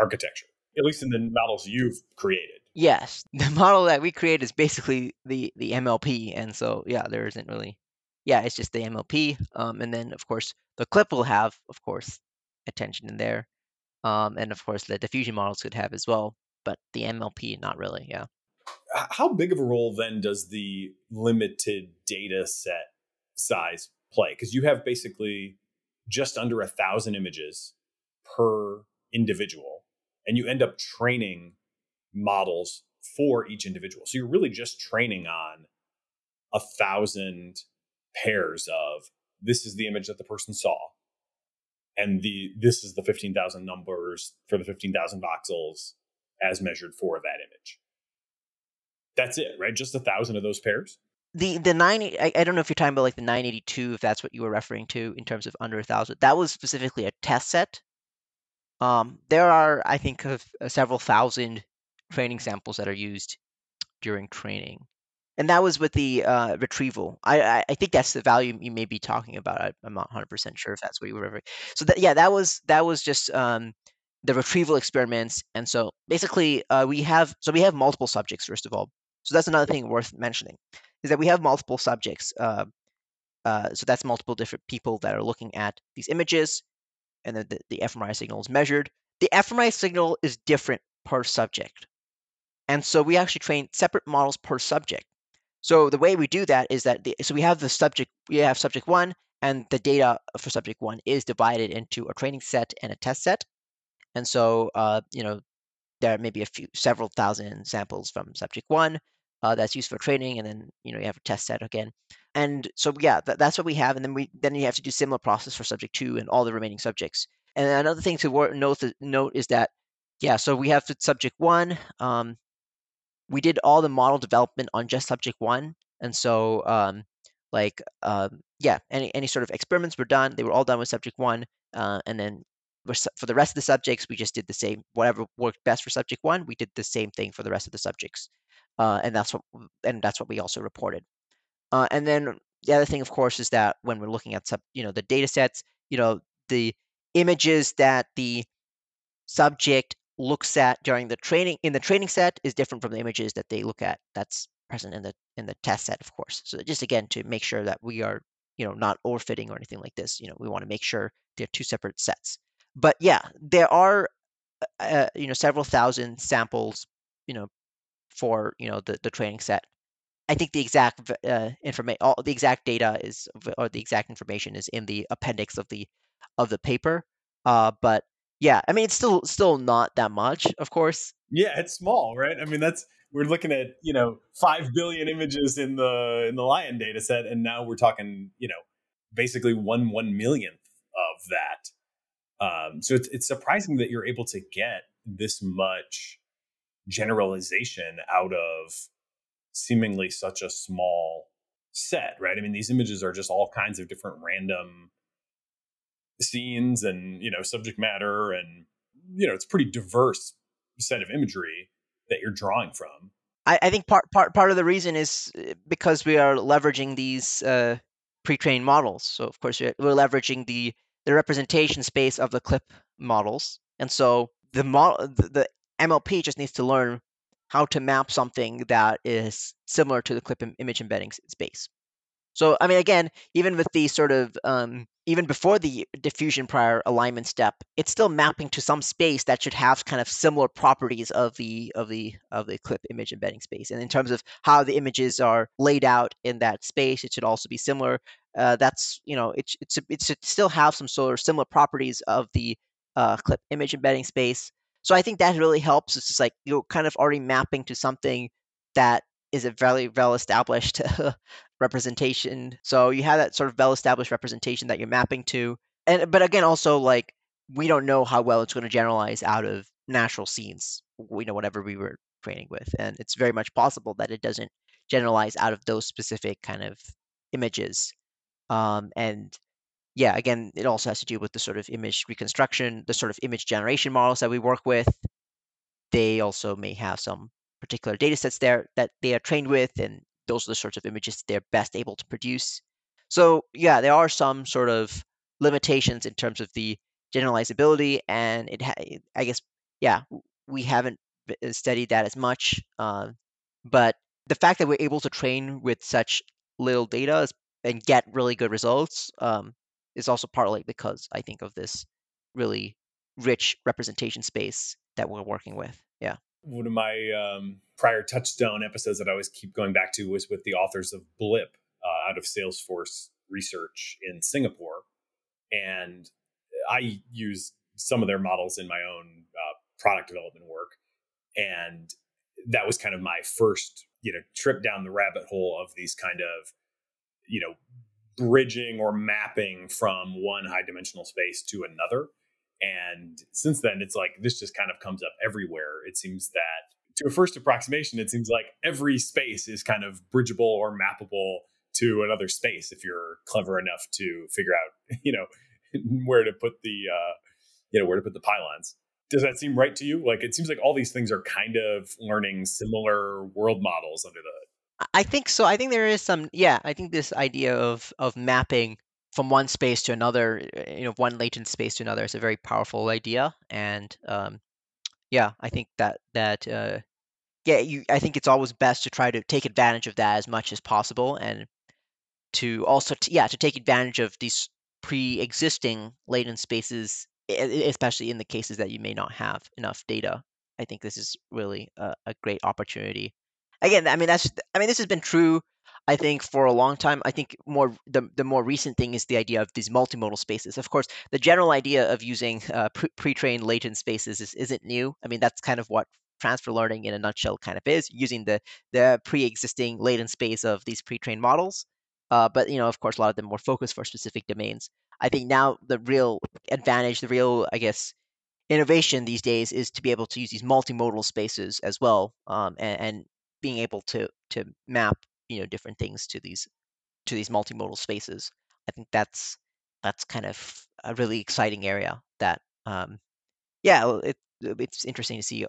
architecture, at least in the models you've created. Yes, the model that we create is basically the MLP, and so there isn't really, it's just the MLP, and then of course the CLIP will have, of course, attention in there, and of course the diffusion models could have as well, but the MLP not really. Yeah. How big of a role then does the limited data set size play? Because you have basically just under 1,000 images per individual, and you end up training models for each individual. So you're really just training on 1,000 pairs of, this is the image that the person saw, and this is the 15,000 numbers for the 15,000 voxels as measured for that image. That's it, right? Just 1,000 of those pairs. The 980, I don't know if you're talking about like the 982, if that's what you were referring to in terms of under 1,000. That was specifically a test set. There are, I think, of several thousand training samples that are used during training, and that was with the retrieval. I think that's the value you may be talking about. I'm not 100% sure if that's what you were referring. So that was just the retrieval experiments. And so basically we have multiple subjects, first of all. So that's another thing worth mentioning, is that we have multiple subjects. So that's multiple different people that are looking at these images, and then the fMRI signal is measured. The fMRI signal is different per subject. And so we actually train separate models per subject. So the way we do that is that we have subject one, and the data for subject one is divided into a training set and a test set. And so there may be several thousand samples from subject one that's used for training, and then you have a test set again. And so that's what we have. And then you have to do similar process for subject two and all the remaining subjects. And another thing to note is that so we have subject one. We did all the model development on just subject one, and so any sort of experiments were done. They were all done with subject one, and then for the rest of the subjects, we just did the same. Whatever worked best for subject one, we did the same thing for the rest of the subjects, and that's what we also reported. And then the other thing, of course, is that when we're looking at the data sets, the images that the subject looks at during the training in the training set is different from the images that they look at that's present in the test set, of course. So just again to make sure that we are not overfitting or anything like this. We want to make sure they're two separate sets. But yeah, there are several thousand samples for the training set. I think the exact information, all the exact data is, or the exact information is in the appendix of the paper. But yeah, I mean, it's still not that much, of course. Yeah, it's small, right? I mean, we're looking at 5 billion images in the LAION data set, and now we're talking basically 1/1,000,000th of that. So it's surprising that you're able to get this much generalization out of seemingly such a small set, right? I mean, these images are just all kinds of different random scenes and, subject matter, and, it's a pretty diverse set of imagery that you're drawing from. I think part of the reason is because we are leveraging these pre-trained models. So of course we're leveraging the representation space of the CLIP models. And so the MLP just needs to learn how to map something that is similar to the CLIP image embedding space. So, I mean, again, even with the sort of, even before the diffusion prior alignment step, it's still mapping to some space that should have kind of similar properties of the CLIP image embedding space. And in terms of how the images are laid out in that space, it should also be similar. That's, it should still have some sort of similar properties of the CLIP image embedding space. So I think that really helps. It's just like you're kind of already mapping to something that is a very well-established representation. So you have that sort of well-established representation that you're mapping to. But again, also, like, we don't know how well it's going to generalize out of natural scenes, whatever we were training with. And it's very much possible that it doesn't generalize out of those specific kind of images. And yeah, again, it also has to do with the sort of image reconstruction, the sort of image generation models that we work with. They also may have some particular data sets there that they are trained with, and those are the sorts of images they're best able to produce. So yeah, there are some sort of limitations in terms of the generalizability, and I guess, yeah, we haven't studied that as much. But the fact that we're able to train with such little data and get really good results is also partly because I think of this really rich representation space that we're working with. Yeah. One of my prior touchstone episodes that I always keep going back to was with the authors of Blip out of Salesforce Research in Singapore. And I use some of their models in my own product development work. And that was kind of my first, trip down the rabbit hole of these kind of, bridging or mapping from one high dimensional space to another. And since then, it's like this just kind of comes up everywhere. It seems that to a first approximation, it seems like every space is kind of bridgeable or mappable to another space if you're clever enough to figure out, where to put the, where to put the pylons. Does that seem right to you? Like, it seems like all these things are kind of learning similar world models under the hood. I think so. I think there is some, yeah, I think this idea of mapping from one space to another, one latent space to another is a very powerful idea. And yeah, I think I think it's always best to try to take advantage of that as much as possible, and to also, to take advantage of these pre-existing latent spaces, especially in the cases that you may not have enough data. I think this is really a great opportunity. Again, I mean, this has been true, I think, for a long time. I think the more recent thing is the idea of these multimodal spaces. Of course, the general idea of using pre-trained latent spaces isn't new. I mean, that's kind of what transfer learning in a nutshell kind of is, using the pre-existing latent space of these pre-trained models. But, of course, a lot of them were focused for specific domains. I think now the real advantage, the real, I guess, innovation these days is to be able to use these multimodal spaces as well, and being able to map different things to these multimodal spaces. I think that's kind of a really exciting area that it's interesting to see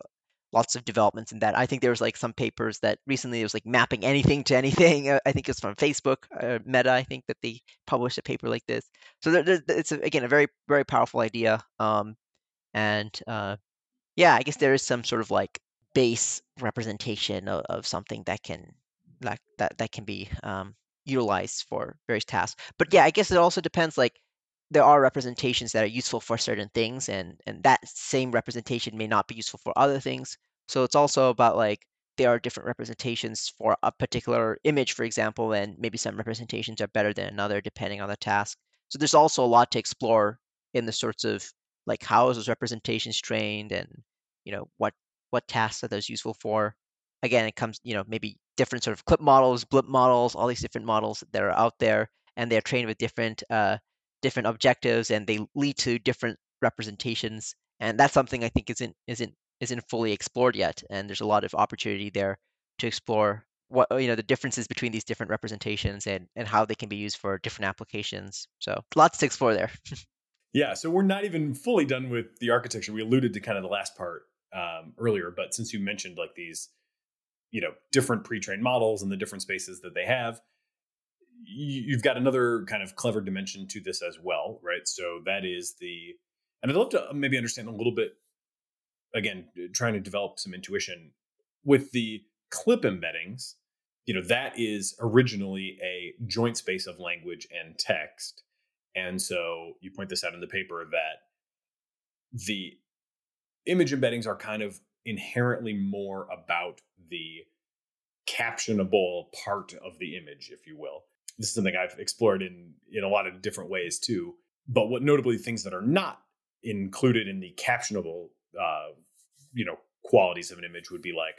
lots of developments in that. I think there was like some papers that recently, it was like mapping anything to anything. I think it's from Facebook or Meta, I think, that they published a paper like this. So it's again a very, very powerful idea. I guess there is some sort of like base representation of something that can be utilized for various tasks. But yeah, I guess it also depends, like there are representations that are useful for certain things, and that same representation may not be useful for other things. So it's also about like there are different representations for a particular image, for example, and maybe some representations are better than another depending on the task. So there's also a lot to explore in the sorts of like how is those representations trained, and you know what tasks are those useful for. Again, it comes, you know, maybe different sort of CLIP models, blip models, all these different models that are out there, and they're trained with different different objectives, and they lead to different representations. And that's something I think isn't fully explored yet. And there's a lot of opportunity there to explore what, you know, the differences between these different representations and how they can be used for different applications. So lots to explore there. Yeah. So we're not even fully done with the architecture. We alluded to kind of the last part earlier, but since you mentioned like these, you know, different pre-trained models and the different spaces that they have, you've got another kind of clever dimension to this as well, right? So that is the, and I'd love to maybe understand a little bit, again, trying to develop some intuition with the CLIP embeddings. You know, that is originally a joint space of language and text. And so you point this out in the paper that the image embeddings are kind of inherently more about the captionable part of the image, if you will. This is something I've explored in a lot of different ways too. But what notably things that are not included in the captionable, you know, qualities of an image would be like,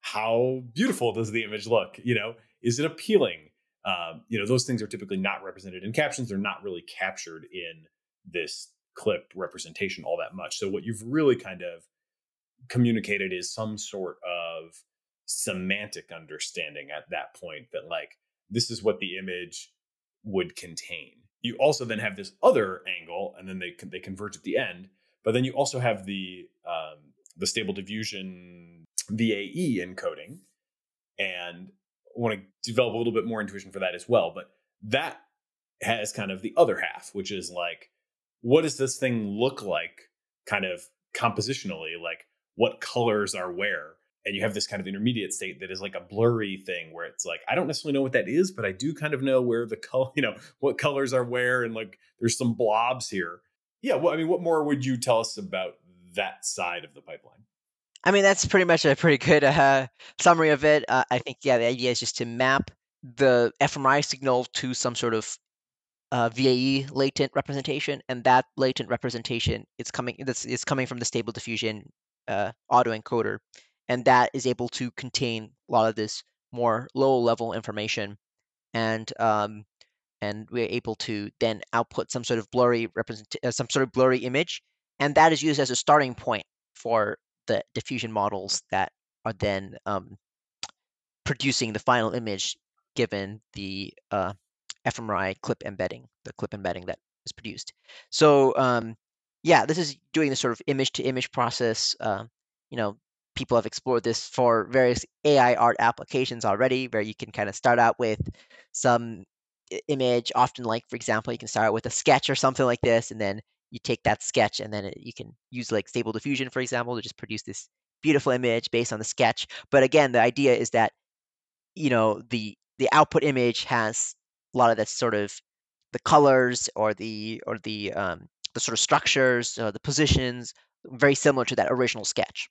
how beautiful does the image look? You know, is it appealing? You know, those things are typically not represented in captions. They're not really captured in this CLIP representation all that much. So what you've really kind of communicated is some sort of semantic understanding at that point that like, this is what the image would contain. You also then have this other angle, and then they converge at the end. But then you also have the stable diffusion VAE encoding, and I want to develop a little bit more intuition for that as well. But that has kind of the other half, which is like, what does this thing look like, kind of compositionally? Like, what colors are where? And you have this kind of intermediate state that is like a blurry thing where it's like, I don't necessarily know what that is, but I do kind of know where the color, you know, what colors are where, and like there's some blobs here. Yeah. Well, I mean, what more would you tell us about that side of the pipeline? I mean, that's pretty much a pretty good summary of it. I think, yeah, the idea is just to map the fMRI signal to some sort of VAE latent representation. And that latent representation is coming from the stable diffusion autoencoder. And that is able to contain a lot of this more low-level information, and we're able to then output some sort of blurry image, and that is used as a starting point for the diffusion models that are then producing the final image given the fMRI CLIP embedding that is produced. So yeah, this is doing this sort of image-to-image process. You know, people have explored this for various AI art applications already, where you can kind of start out with some image, often like, for example, you can start out with a sketch or something like this, and then you take that sketch and then you can use like stable diffusion, for example, to just produce this beautiful image based on the sketch. But again, the idea is that, you know, the output image has a lot of that sort of the colors or the sort of structures, or the positions, very similar to that original sketch.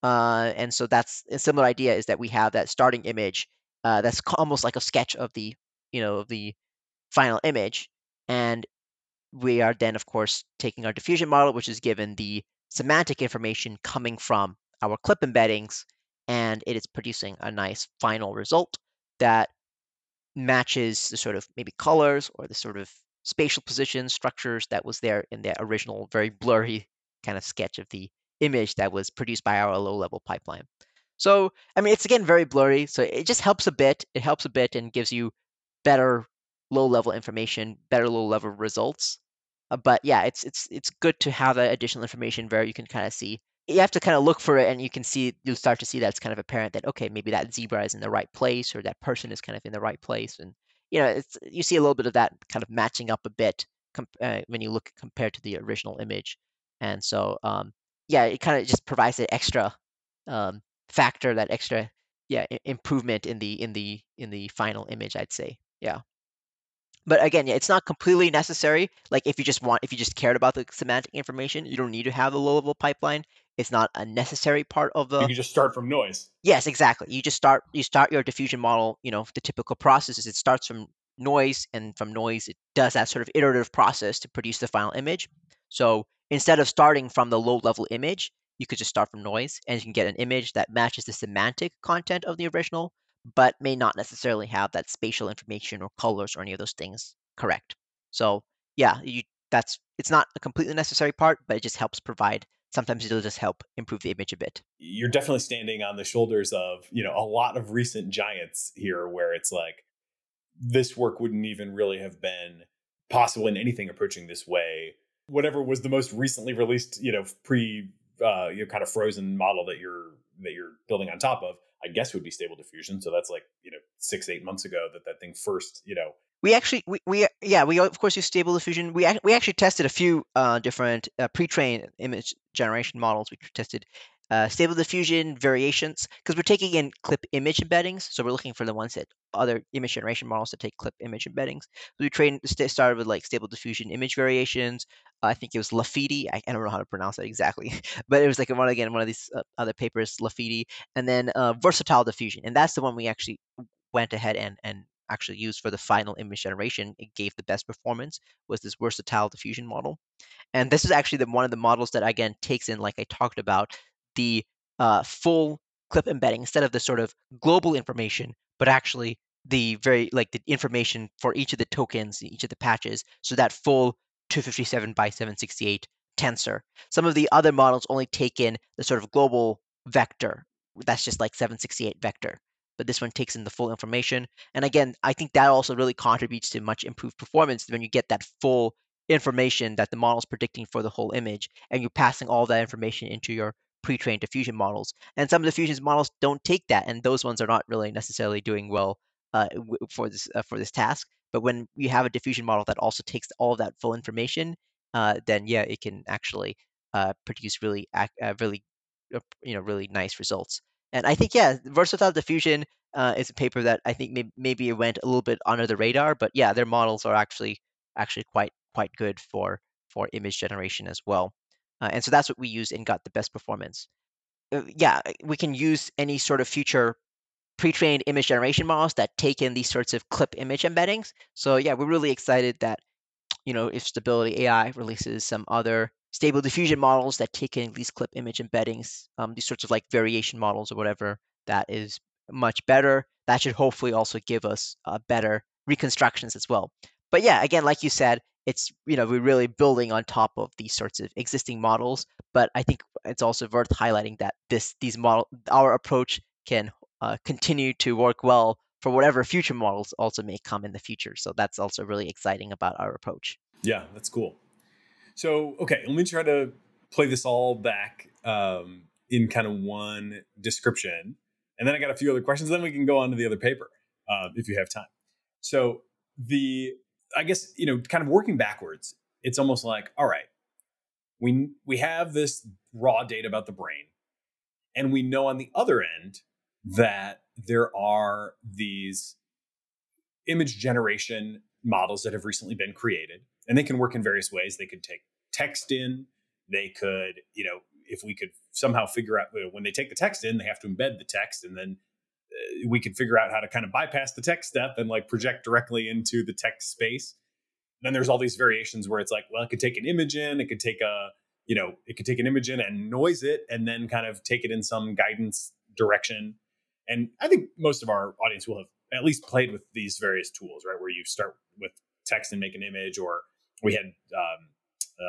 And so that's a similar idea, is that we have that starting image that's almost like a sketch of the, you know, the final image. And we are then, of course, taking our diffusion model, which is given the semantic information coming from our CLIP embeddings, and it is producing a nice final result that matches the sort of maybe colors or the sort of spatial position structures that was there in the original very blurry kind of sketch of the image that was produced by our low-level pipeline. So, I mean, it's again very blurry. So it just helps a bit. It helps a bit and gives you better low-level information, better low-level results. But yeah, it's good to have that additional information where you can kind of see. You have to kind of look for it, and you can see, you'll start to see that's kind of apparent that, okay, maybe that zebra is in the right place, or that person is kind of in the right place, and you know, you see a little bit of that kind of matching up a bit when you look compared to the original image, and so. Yeah, it kind of just provides an extra factor, that extra improvement in the final image, I'd say. Yeah. But again, yeah, it's not completely necessary. Like if you just cared about the semantic information, you don't need to have the low-level pipeline. It's not a necessary part of the. You can just start from noise. Yes, exactly. You start your diffusion model. You know, the typical process is it starts from noise, and from noise it does that sort of iterative process to produce the final image. So instead of starting from the low-level image, you could just start from noise, and you can get an image that matches the semantic content of the original, but may not necessarily have that spatial information or colors or any of those things correct. So yeah, it's not a completely necessary part, but it just helps provide, sometimes it'll just help improve the image a bit. You're definitely standing on the shoulders of, you know, a lot of recent giants here where it's like, this work wouldn't even really have been possible in anything approaching this way. Whatever was the most recently released, you know, you know, kind of frozen model that you're building on top of, I guess would be Stable Diffusion. So that's like, you know, 6-8 months ago that thing first, you know. We of course use Stable Diffusion. We actually tested a few different pre-trained image generation models. We tested Stable Diffusion variations because we're taking in CLIP image embeddings. So we're looking for the ones that other image generation models that take CLIP image embeddings. So we started with like Stable Diffusion image variations. I think it was Lafite. I don't know how to pronounce that exactly, but it was like one of these other papers, Lafite, and then Versatile Diffusion, and that's the one we actually went ahead and actually used for the final image generation. It gave the best performance was this Versatile Diffusion model, and this is actually one of the models that again takes in, like I talked about, the full CLIP embedding instead of the sort of global information, but actually the information for each of the tokens, each of the patches, so that full 257x768 tensor. Some of the other models only take in the sort of global vector. That's just like 768 vector. But this one takes in the full information. And again, I think that also really contributes to much improved performance when you get that full information that the model's predicting for the whole image, and you're passing all that information into your pre-trained diffusion models. And some of the diffusion models don't take that, and those ones are not really necessarily doing well for this task. But when you have a diffusion model that also takes all of that full information, then yeah, it can actually produce really nice results. And I think Versatile Diffusion is a paper that I think maybe it went a little bit under the radar, but yeah, their models are actually quite good for image generation as well. And so that's what we used and got the best performance. We can use any sort of future pre-trained image generation models that take in these sorts of CLIP image embeddings. So yeah, we're really excited that, you know, if Stability AI releases some other Stable Diffusion models that take in these CLIP image embeddings, these sorts of like variation models or whatever, that is much better. That should hopefully also give us better reconstructions as well. But yeah, again, like you said, it's, you know, we're really building on top of these sorts of existing models. But I think it's also worth highlighting that our approach can continue to work well for whatever future models also may come in the future. So that's also really exciting about our approach. Yeah, that's cool. So, okay, let me try to play this all back in kind of one description. And then I got a few other questions. Then we can go on to the other paper if you have time. So I guess, you know, kind of working backwards, it's almost like, all right, we have this raw data about the brain, and we know on the other end that there are these image generation models that have recently been created, and they can work in various ways. They could take text in, they could, you know, if we could somehow figure out when they take the text in, they have to embed the text, and then we could figure out how to kind of bypass the text step and like project directly into the text space. Then there's all these variations where it's like, well, it could take an image in, it could take an image in and noise it, and then kind of take it in some guidance direction. And I think most of our audience will have at least played with these various tools, right? Where you start with text and make an image, or we had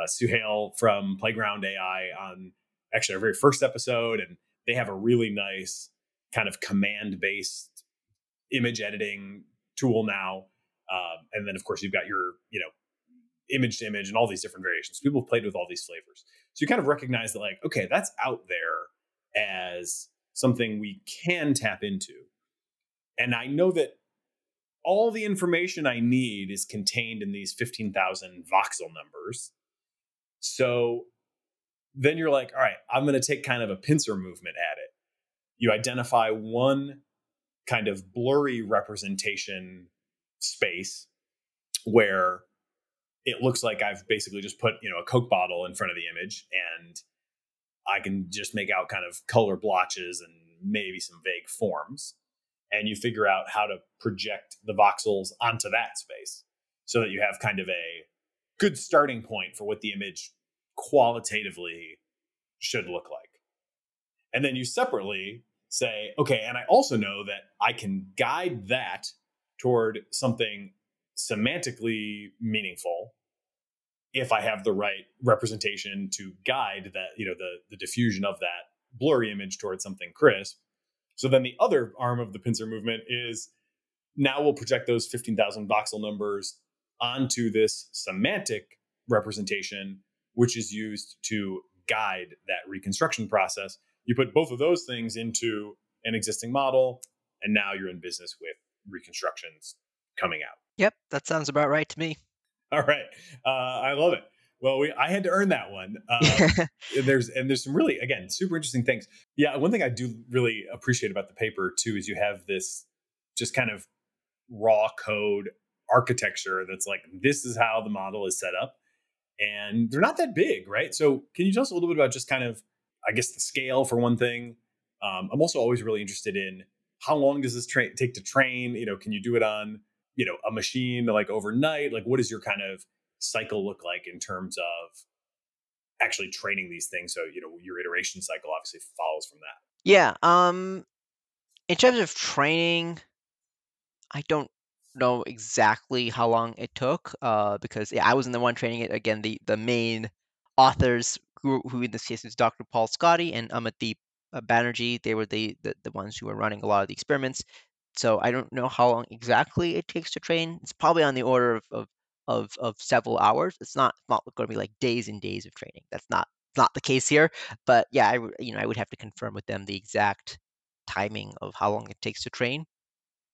Suhail from Playground AI on actually our very first episode, and they have a really nice kind of command-based image editing tool now. And then, of course, you've got your, you know, image-to-image and all these different variations. People have played with all these flavors. So you kind of recognize that, like, okay, that's out there as something we can tap into. And I know that all the information I need is contained in these 15,000 voxel numbers. So then you're like, all right, I'm going to take kind of a pincer movement at it. You identify one kind of blurry representation space where it looks like I've basically just put, a Coke bottle in front of the image, and I can just make out kind of color blotches and maybe some vague forms. And you figure out how to project the voxels onto that space so that you have kind of a good starting point for what the image qualitatively should look like. And then you separately say, okay, and I also know that I can guide that toward something semantically meaningful if I have the right representation to guide that, the diffusion of that blurry image towards something crisp. So then the other arm of the pincer movement is, now we'll project those 15,000 voxel numbers onto this semantic representation, which is used to guide that reconstruction process. You put both of those things into an existing model, and now you're in business with reconstructions coming out. Yep, that sounds about right to me. All right. I love it. Well, I had to earn that one. There's some really, again, super interesting things. Yeah, one thing I do really appreciate about the paper, too, is you have this just kind of raw code architecture that's like, this is how the model is set up. And they're not that big, right? So can you tell us a little bit about just kind of, I guess, the scale for one thing? I'm also always really interested in how long does this take to train? Can you do it on, a machine like overnight? Like, what is your kind of cycle look like in terms of actually training these things? So, your iteration cycle obviously follows from that. Yeah. In terms of training, I don't know exactly how long it took because I wasn't the one training it. Again, the main authors who in this case is Dr. Paul Scotti and Amit Deep Banerjee. They were the ones who were running a lot of the experiments. So I don't know how long exactly it takes to train. It's probably on the order of several hours. It's not going to be like days and days of training. That's not the case here. But yeah, I would have to confirm with them the exact timing of how long it takes to train.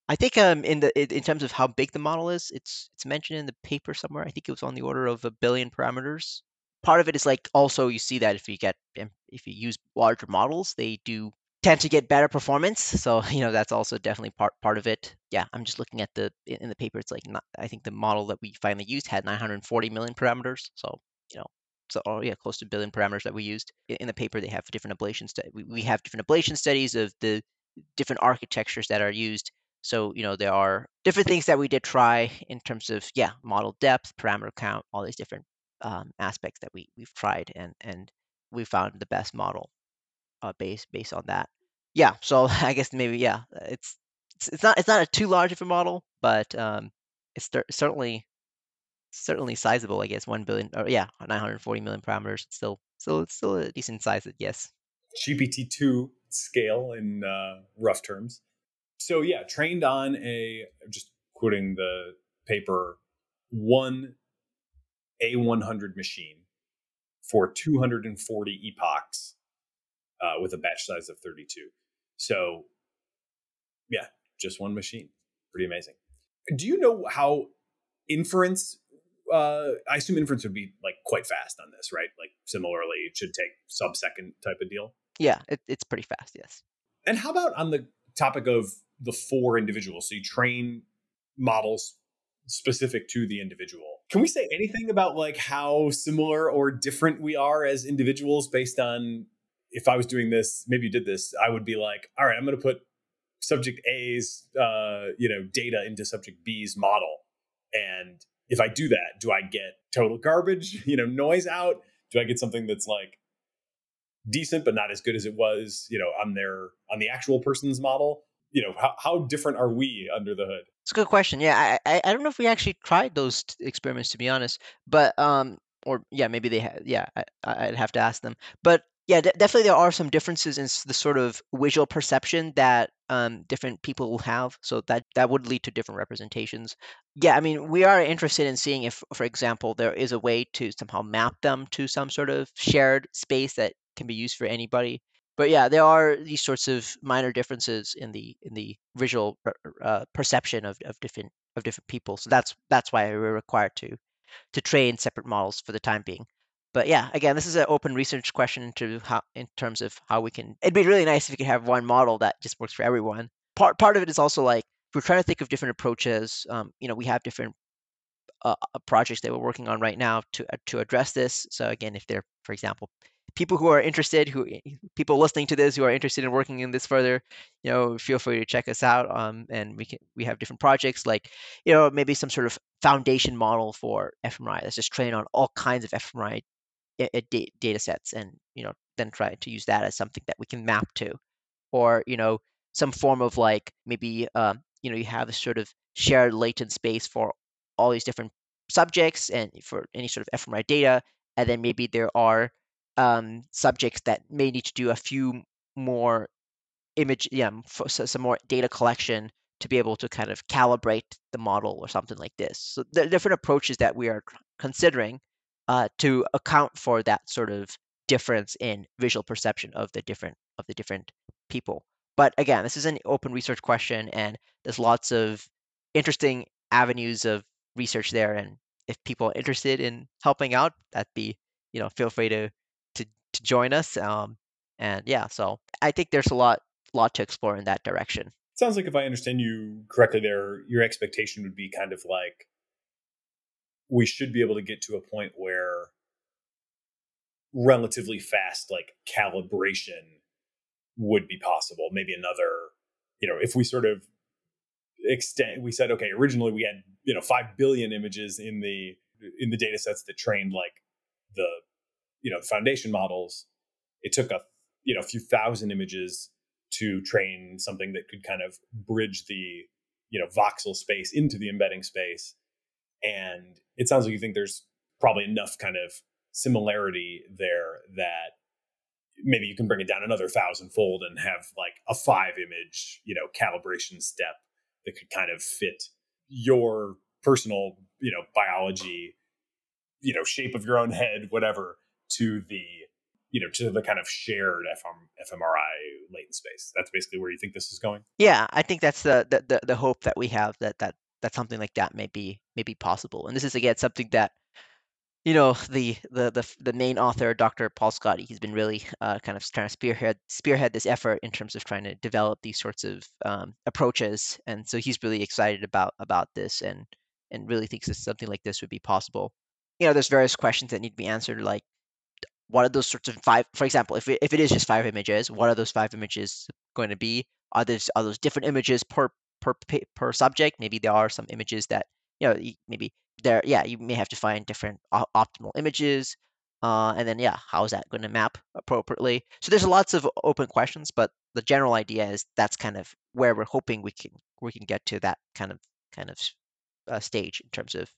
I think in terms of how big the model is, it's mentioned in the paper somewhere. I think it was on the order of 1 billion parameters. Part of it is like also you see that if you use larger models, they do tend to get better performance. So, that's also definitely part of it. Yeah, I'm just looking at in the paper, it's like, I think the model that we finally used had 940 million parameters. So, close to 1 billion parameters that we used. In the paper, they have different ablation studies. We have different ablation studies of the different architectures that are used. So, there are different things that we did try in terms of, model depth, parameter count, all these different aspects that we've tried and we found the best model based on that. Yeah, so I guess maybe it's not a too large of a model, but it's certainly sizable. I guess 1 billion, or 940 million parameters. It's still a decent size. Yes. GPT-2 scale in rough terms. So yeah, trained on just quoting the paper, one A100 machine for 240 epochs with a batch size of 32. So, yeah, just one machine. Pretty amazing. Do you know how inference, I assume inference would be like quite fast on this, right? Like similarly, it should take sub-second type of deal. Yeah, it's pretty fast, yes. And how about on the topic of the four individuals? So you train models specific to the individual. Can we say anything about like how similar or different we are as individuals based on, if I was doing this, maybe you did this, I would be like, all right, I'm going to put subject A's, data into subject B's model. And if I do that, do I get total garbage, noise out? Do I get something that's like decent, but not as good as it was, on the actual person's model? How different are we under the hood? It's a good question. Yeah, I don't know if we actually tried those experiments, to be honest, but, maybe they had, I'd have to ask them, but yeah, definitely there are some differences in the sort of visual perception that different people will have. So that would lead to different representations. Yeah, I mean, we are interested in seeing if, for example, there is a way to somehow map them to some sort of shared space that can be used for anybody. But yeah, there are these sorts of minor differences in the visual perception of different people. So that's why we're required to train separate models for the time being. But yeah, again, this is an open research question in terms of how we can. It'd be really nice if we could have one model that just works for everyone. Part of it is also like, we're trying to think of different approaches. We have different projects that we're working on right now to address this. So again, if they're, for example, people who are interested, people listening to this who are interested in working in this further, feel free to check us out. And we have different projects like, maybe some sort of foundation model for fMRI that's just trained on all kinds of fMRI data sets, and then try to use that as something that we can map to, or some form of like maybe you have a sort of shared latent space for all these different subjects and for any sort of fMRI data, and then maybe there are subjects that may need to do a few more some more data collection to be able to kind of calibrate the model or something like this. So there are different approaches that we are considering to account for that sort of difference in visual perception of the different people. But again, this is an open research question, and there's lots of interesting avenues of research there. And if people are interested in helping out, that'd be feel free to join us. And yeah, so I think there's a lot to explore in that direction. It sounds like, if I understand you correctly there, your expectation would be kind of like, we should be able to get to a point where relatively fast, like calibration would be possible. Maybe another, if we sort of extend, we said, okay, originally we had, 5 billion images in the data sets that trained like the, foundation models. It took a, few thousand images to train something that could kind of bridge the, voxel space into the embedding space. And it sounds like you think there's probably enough kind of similarity there that maybe you can bring it down another 1,000-fold and have like a 5-image, calibration step that could kind of fit your personal, biology, shape of your own head, whatever, to the, to the kind of shared fMRI latent space. That's basically where you think this is going. Yeah, I think that's the hope that we have, that something like that may be possible. And this is, again, something that, the main author, Dr. Paul Scotti, he's been really kind of trying to spearhead this effort in terms of trying to develop these sorts of approaches. And so he's really excited about this and really thinks that something like this would be possible. There's various questions that need to be answered, like what are those sorts of 5, for example, if it is just 5 images, what are those 5 images going to be? Are those different images per subject? Maybe there are some images that you may have to find different optimal images, and then how is that going to map appropriately? So there's lots of open questions, but the general idea is that's kind of where we're hoping we can get to, that kind of stage in terms of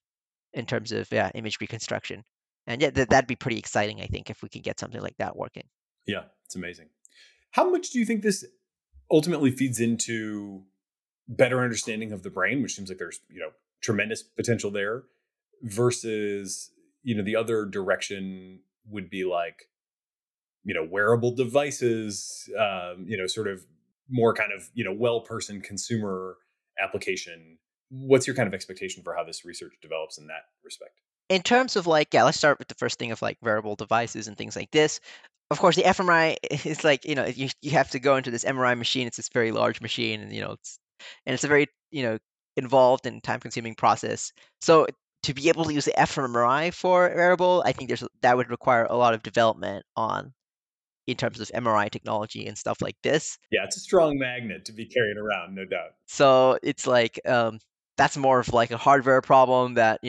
image reconstruction, and that'd be pretty exciting, I think, if we can get something like that working. Yeah, it's amazing. How much do you think this ultimately feeds into better understanding of the brain, which seems like there's, tremendous potential there, versus, the other direction would be like, wearable devices, sort of more kind of, well-person consumer application? What's your kind of expectation for how this research develops in that respect? In terms of like, let's start with the first thing of like wearable devices and things like this. Of course, the fMRI is like, you have to go into this MRI machine. It's this very large machine, and, it's a very, involved and time-consuming process. So to be able to use the fMRI for wearable, I think that would require a lot of development in terms of MRI technology and stuff like this. Yeah, it's a strong magnet to be carried around, no doubt. So it's like, that's more of like a hardware problem that,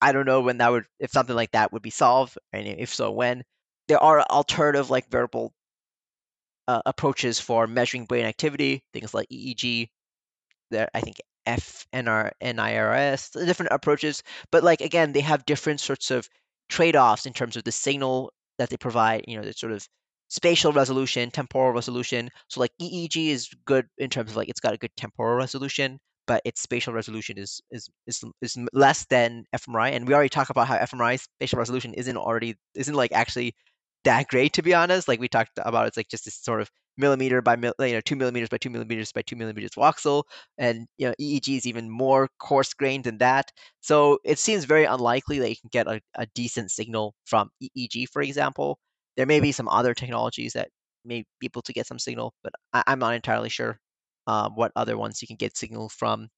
I don't know when if something like that would be solved, and if so, when. There are alternative like wearable approaches for measuring brain activity, things like EEG, there, I think fNIRS, different approaches. But like, again, they have different sorts of trade-offs in terms of the signal that they provide, the sort of spatial resolution, temporal resolution. So like EEG is good in terms of like, it's got a good temporal resolution, but its spatial resolution is less than fMRI. And we already talked about how fMRI spatial resolution isn't like actually that great, to be honest. Like we talked about, it's like just this sort of millimeter by 2 millimeters by 2 millimeters by 2 millimeters voxel, and EEG is even more coarse grained than that. So it seems very unlikely that you can get a decent signal from EEG, for example. There may be some other technologies that may be able to get some signal, but I'm not entirely sure what other ones you can get signal from.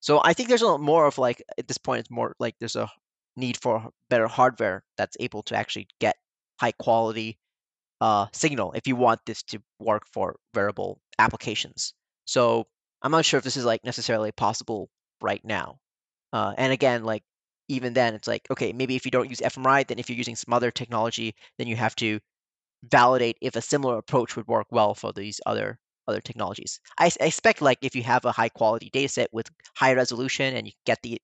So I think there's a lot more of like, at this point, it's more like there's a need for better hardware that's able to actually get high quality signal if you want this to work for wearable applications. So I'm not sure if this is like necessarily possible right now. And again, like even then it's like, okay, maybe if you don't use fMRI, then if you're using some other technology, then you have to validate if a similar approach would work well for these other technologies. I expect like if you have a high quality data set with high resolution and you get the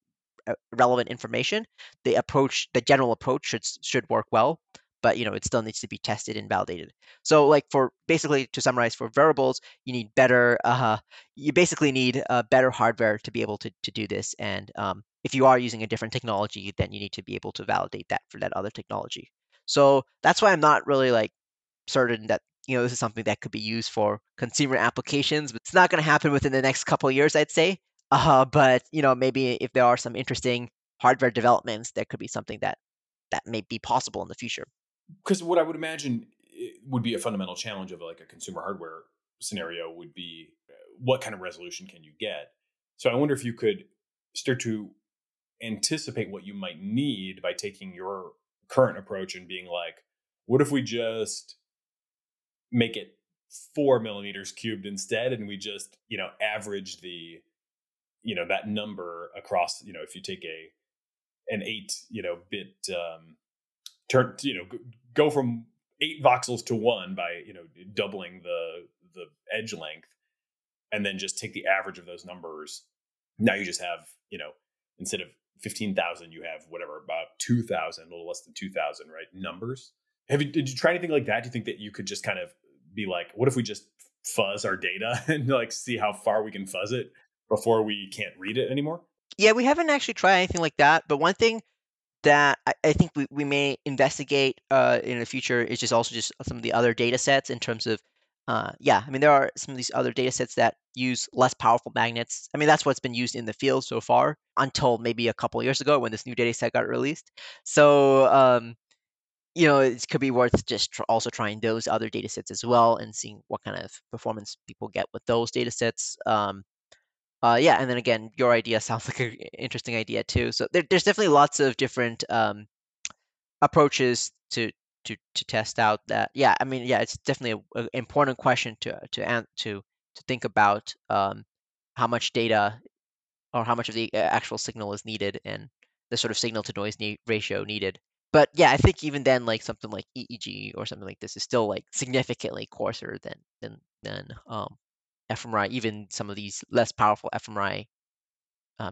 relevant information, the approach, the general approach should work well, but you know, it still needs to be tested and validated. So like for basically to summarize for wearables, you need better, you basically need better hardware to be able to do this. And if you are using a different technology, then you need to be able to validate that for that other technology. So that's why I'm not really like certain that, you know, this is something that could be used for consumer applications, but it's not going to happen within the next couple of years, I'd say. But, you know, maybe if there are some interesting hardware developments, there could be something that may be possible in the future. Because what I would imagine would be a fundamental challenge of like a consumer hardware scenario would be what kind of resolution can you get? So I wonder if you could start to anticipate what you might need by taking your current approach and being like, what if we just make it 4 millimeters cubed instead, and we just, you know, average the, you know, that number across, you know, if you take an 8, you know, bit turn, you know, go from 8 voxels to 1 by, you know, doubling the edge length, and then just take the average of those numbers. Now you just have, you know, instead of 15,000, you have whatever, about 2,000, a little less than 2,000, right? Numbers. Did you try anything like that? Do you think that you could just kind of be like, what if we just fuzz our data and like see how far we can fuzz it before we can't read it anymore? Yeah, we haven't actually tried anything like that. But one thing that I think we may investigate in the future is just also just some of the other data sets in terms of, I mean, there are some of these other data sets that use less powerful magnets. I mean, that's what's been used in the field so far until maybe a couple of years ago when this new data set got released. So, you know, it could be worth just also trying those other data sets as well and seeing what kind of performance people get with those data sets. And then again, your idea sounds like an interesting idea too. So there's definitely lots of different approaches to test out that. Yeah, I mean, yeah, it's definitely an important question to think about how much data or how much of the actual signal is needed and the sort of signal to noise ratio needed. But yeah, I think even then, like something like EEG or something like this is still like significantly coarser than fMRI, even some of these less powerful fMRI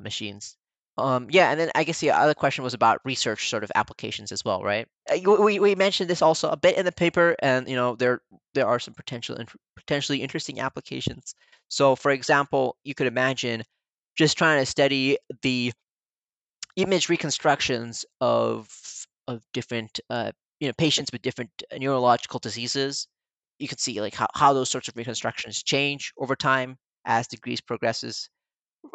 machines. And then I guess the other question was about research sort of applications as well, right? We mentioned this also a bit in the paper, and you know there are some potentially interesting applications. So for example, you could imagine just trying to study the image reconstructions of different, patients with different neurological diseases. You can see like how those sorts of reconstructions change over time as disease progresses,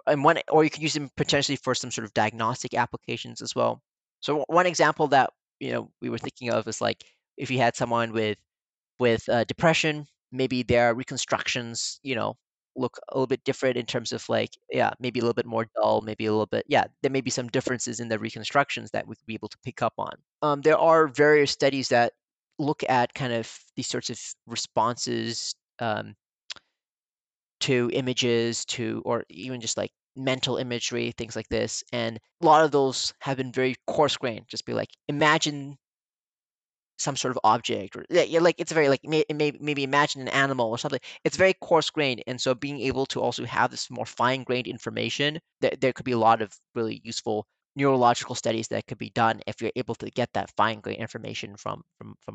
or you can use them potentially for some sort of diagnostic applications as well. So one example that we were thinking of is like if you had someone with depression, maybe their reconstructions look a little bit different in terms of like, maybe a little bit more dull, maybe a little bit, there may be some differences in the reconstructions that we'd be able to pick up on. There are various studies that look at kind of these sorts of responses to images, or even just like mental imagery, things like this. And a lot of those have been very coarse-grained, just be like, imagine some sort of object, or like it's very like maybe imagine an animal or something. It's very coarse grained, and so being able to also have this more fine grained information, there could be a lot of really useful neurological studies that could be done if you're able to get that fine grained information from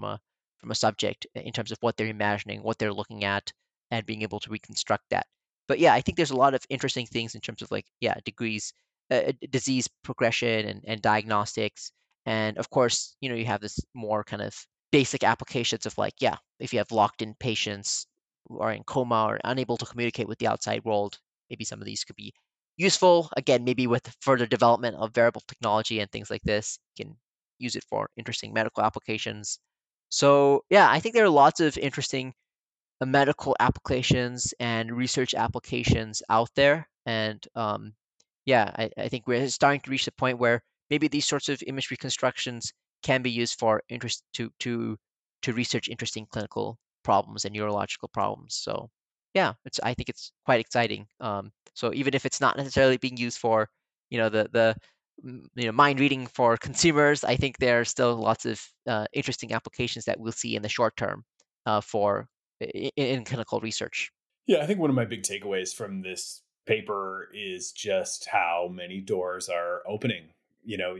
a subject in terms of what they're imagining, what they're looking at, and being able to reconstruct that. But I think there's a lot of interesting things in terms of like disease progression and diagnostics. And of course, you have this more kind of basic applications of like, if you have locked in patients who are in coma or unable to communicate with the outside world, maybe some of these could be useful. Again, maybe with further development of wearable technology and things like this, you can use it for interesting medical applications. So I think there are lots of interesting medical applications and research applications out there. And yeah, I think we're starting to reach the point where maybe these sorts of image reconstructions can be used for interest to research interesting clinical problems and neurological problems. So yeah, it's, I think it's quite exciting. So even if it's not necessarily being used for, you know, the mind reading for consumers, I think there are still lots of interesting applications that we'll see in the short term for in clinical research. Yeah, I think one of my big takeaways from this paper is just how many doors are opening. You know,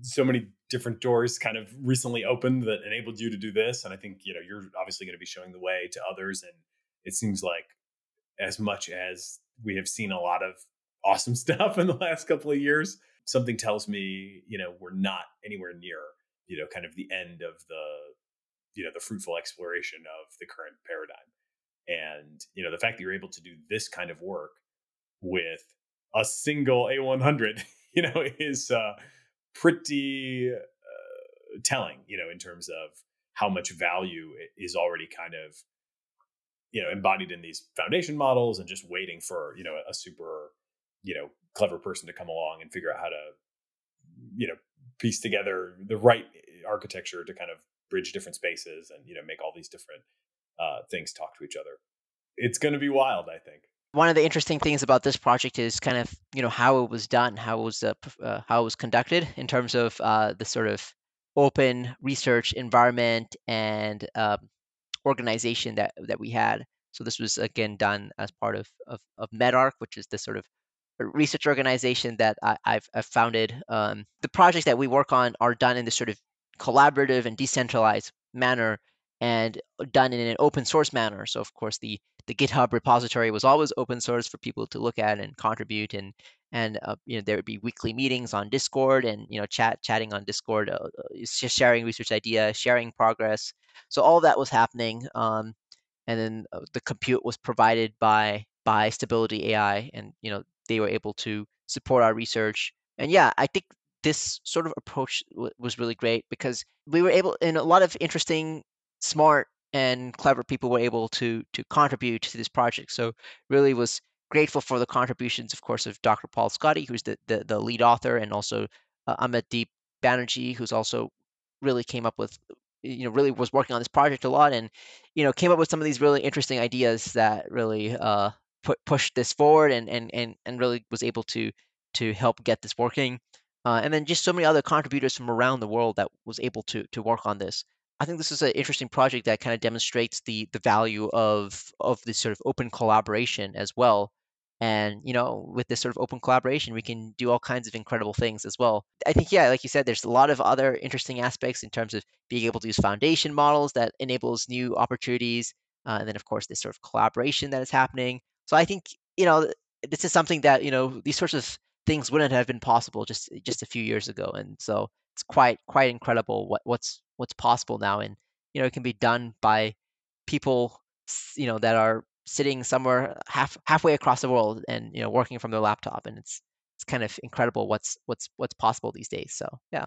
so many different doors kind of recently opened that enabled you to do this. And I think, you know, you're obviously going to be showing the way to others. And it seems like as much as we have seen a lot of awesome stuff in the last couple of years, something tells me, you know, we're not anywhere near, you know, kind of the end of the, you know, the fruitful exploration of the current paradigm. And, you know, the fact that you're able to do this kind of work with a single A100, you know, is pretty telling, you know, in terms of how much value is already kind of, you know, embodied in these foundation models and just waiting for, you know, a super, you know, clever person to come along and figure out how to, you know, piece together the right architecture to kind of bridge different spaces and, you know, make all these different things talk to each other. It's going to be wild, I think. One of the interesting things about this project is kind of, you know, how it was done, how it was conducted in terms of the sort of open research environment and organization that we had. So this was, again, done as part of MedARC, which is the sort of research organization that I've founded. The projects that we work on are done in this sort of collaborative and decentralized manner, and done in an open source manner. So of course, the GitHub repository was always open source for people to look at and contribute, and you know, there would be weekly meetings on Discord, and, you know, chatting on Discord, sharing research ideas, sharing progress. So all that was happening, and then the compute was provided by Stability AI, and, you know, they were able to support our research. And yeah, I think this sort of approach was really great because we were able, and a lot of interesting, smart and clever people were able to contribute to this project. So really was grateful for the contributions, of course, of Dr. Paul Scotti, who's the lead author, and also Amit Deep Banerjee, who's also really came up with, you know, really was working on this project a lot, and, you know, came up with some of these really interesting ideas that really pushed this forward and really was able to help get this working. And then just so many other contributors from around the world that was able to work on this. I think this is an interesting project that kind of demonstrates the value of this sort of open collaboration as well. And, you know, with this sort of open collaboration, we can do all kinds of incredible things as well. I think, yeah, like you said, there's a lot of other interesting aspects in terms of being able to use foundation models that enables new opportunities. And then, of course, this sort of collaboration that is happening. So I think, you know, this is something that, you know, these sorts of things wouldn't have been possible just a few years ago. And so it's quite incredible what's possible now. And, you know, it can be done by people, you know, that are sitting somewhere halfway across the world and, you know, working from their laptop. And it's kind of incredible what's possible these days. So yeah.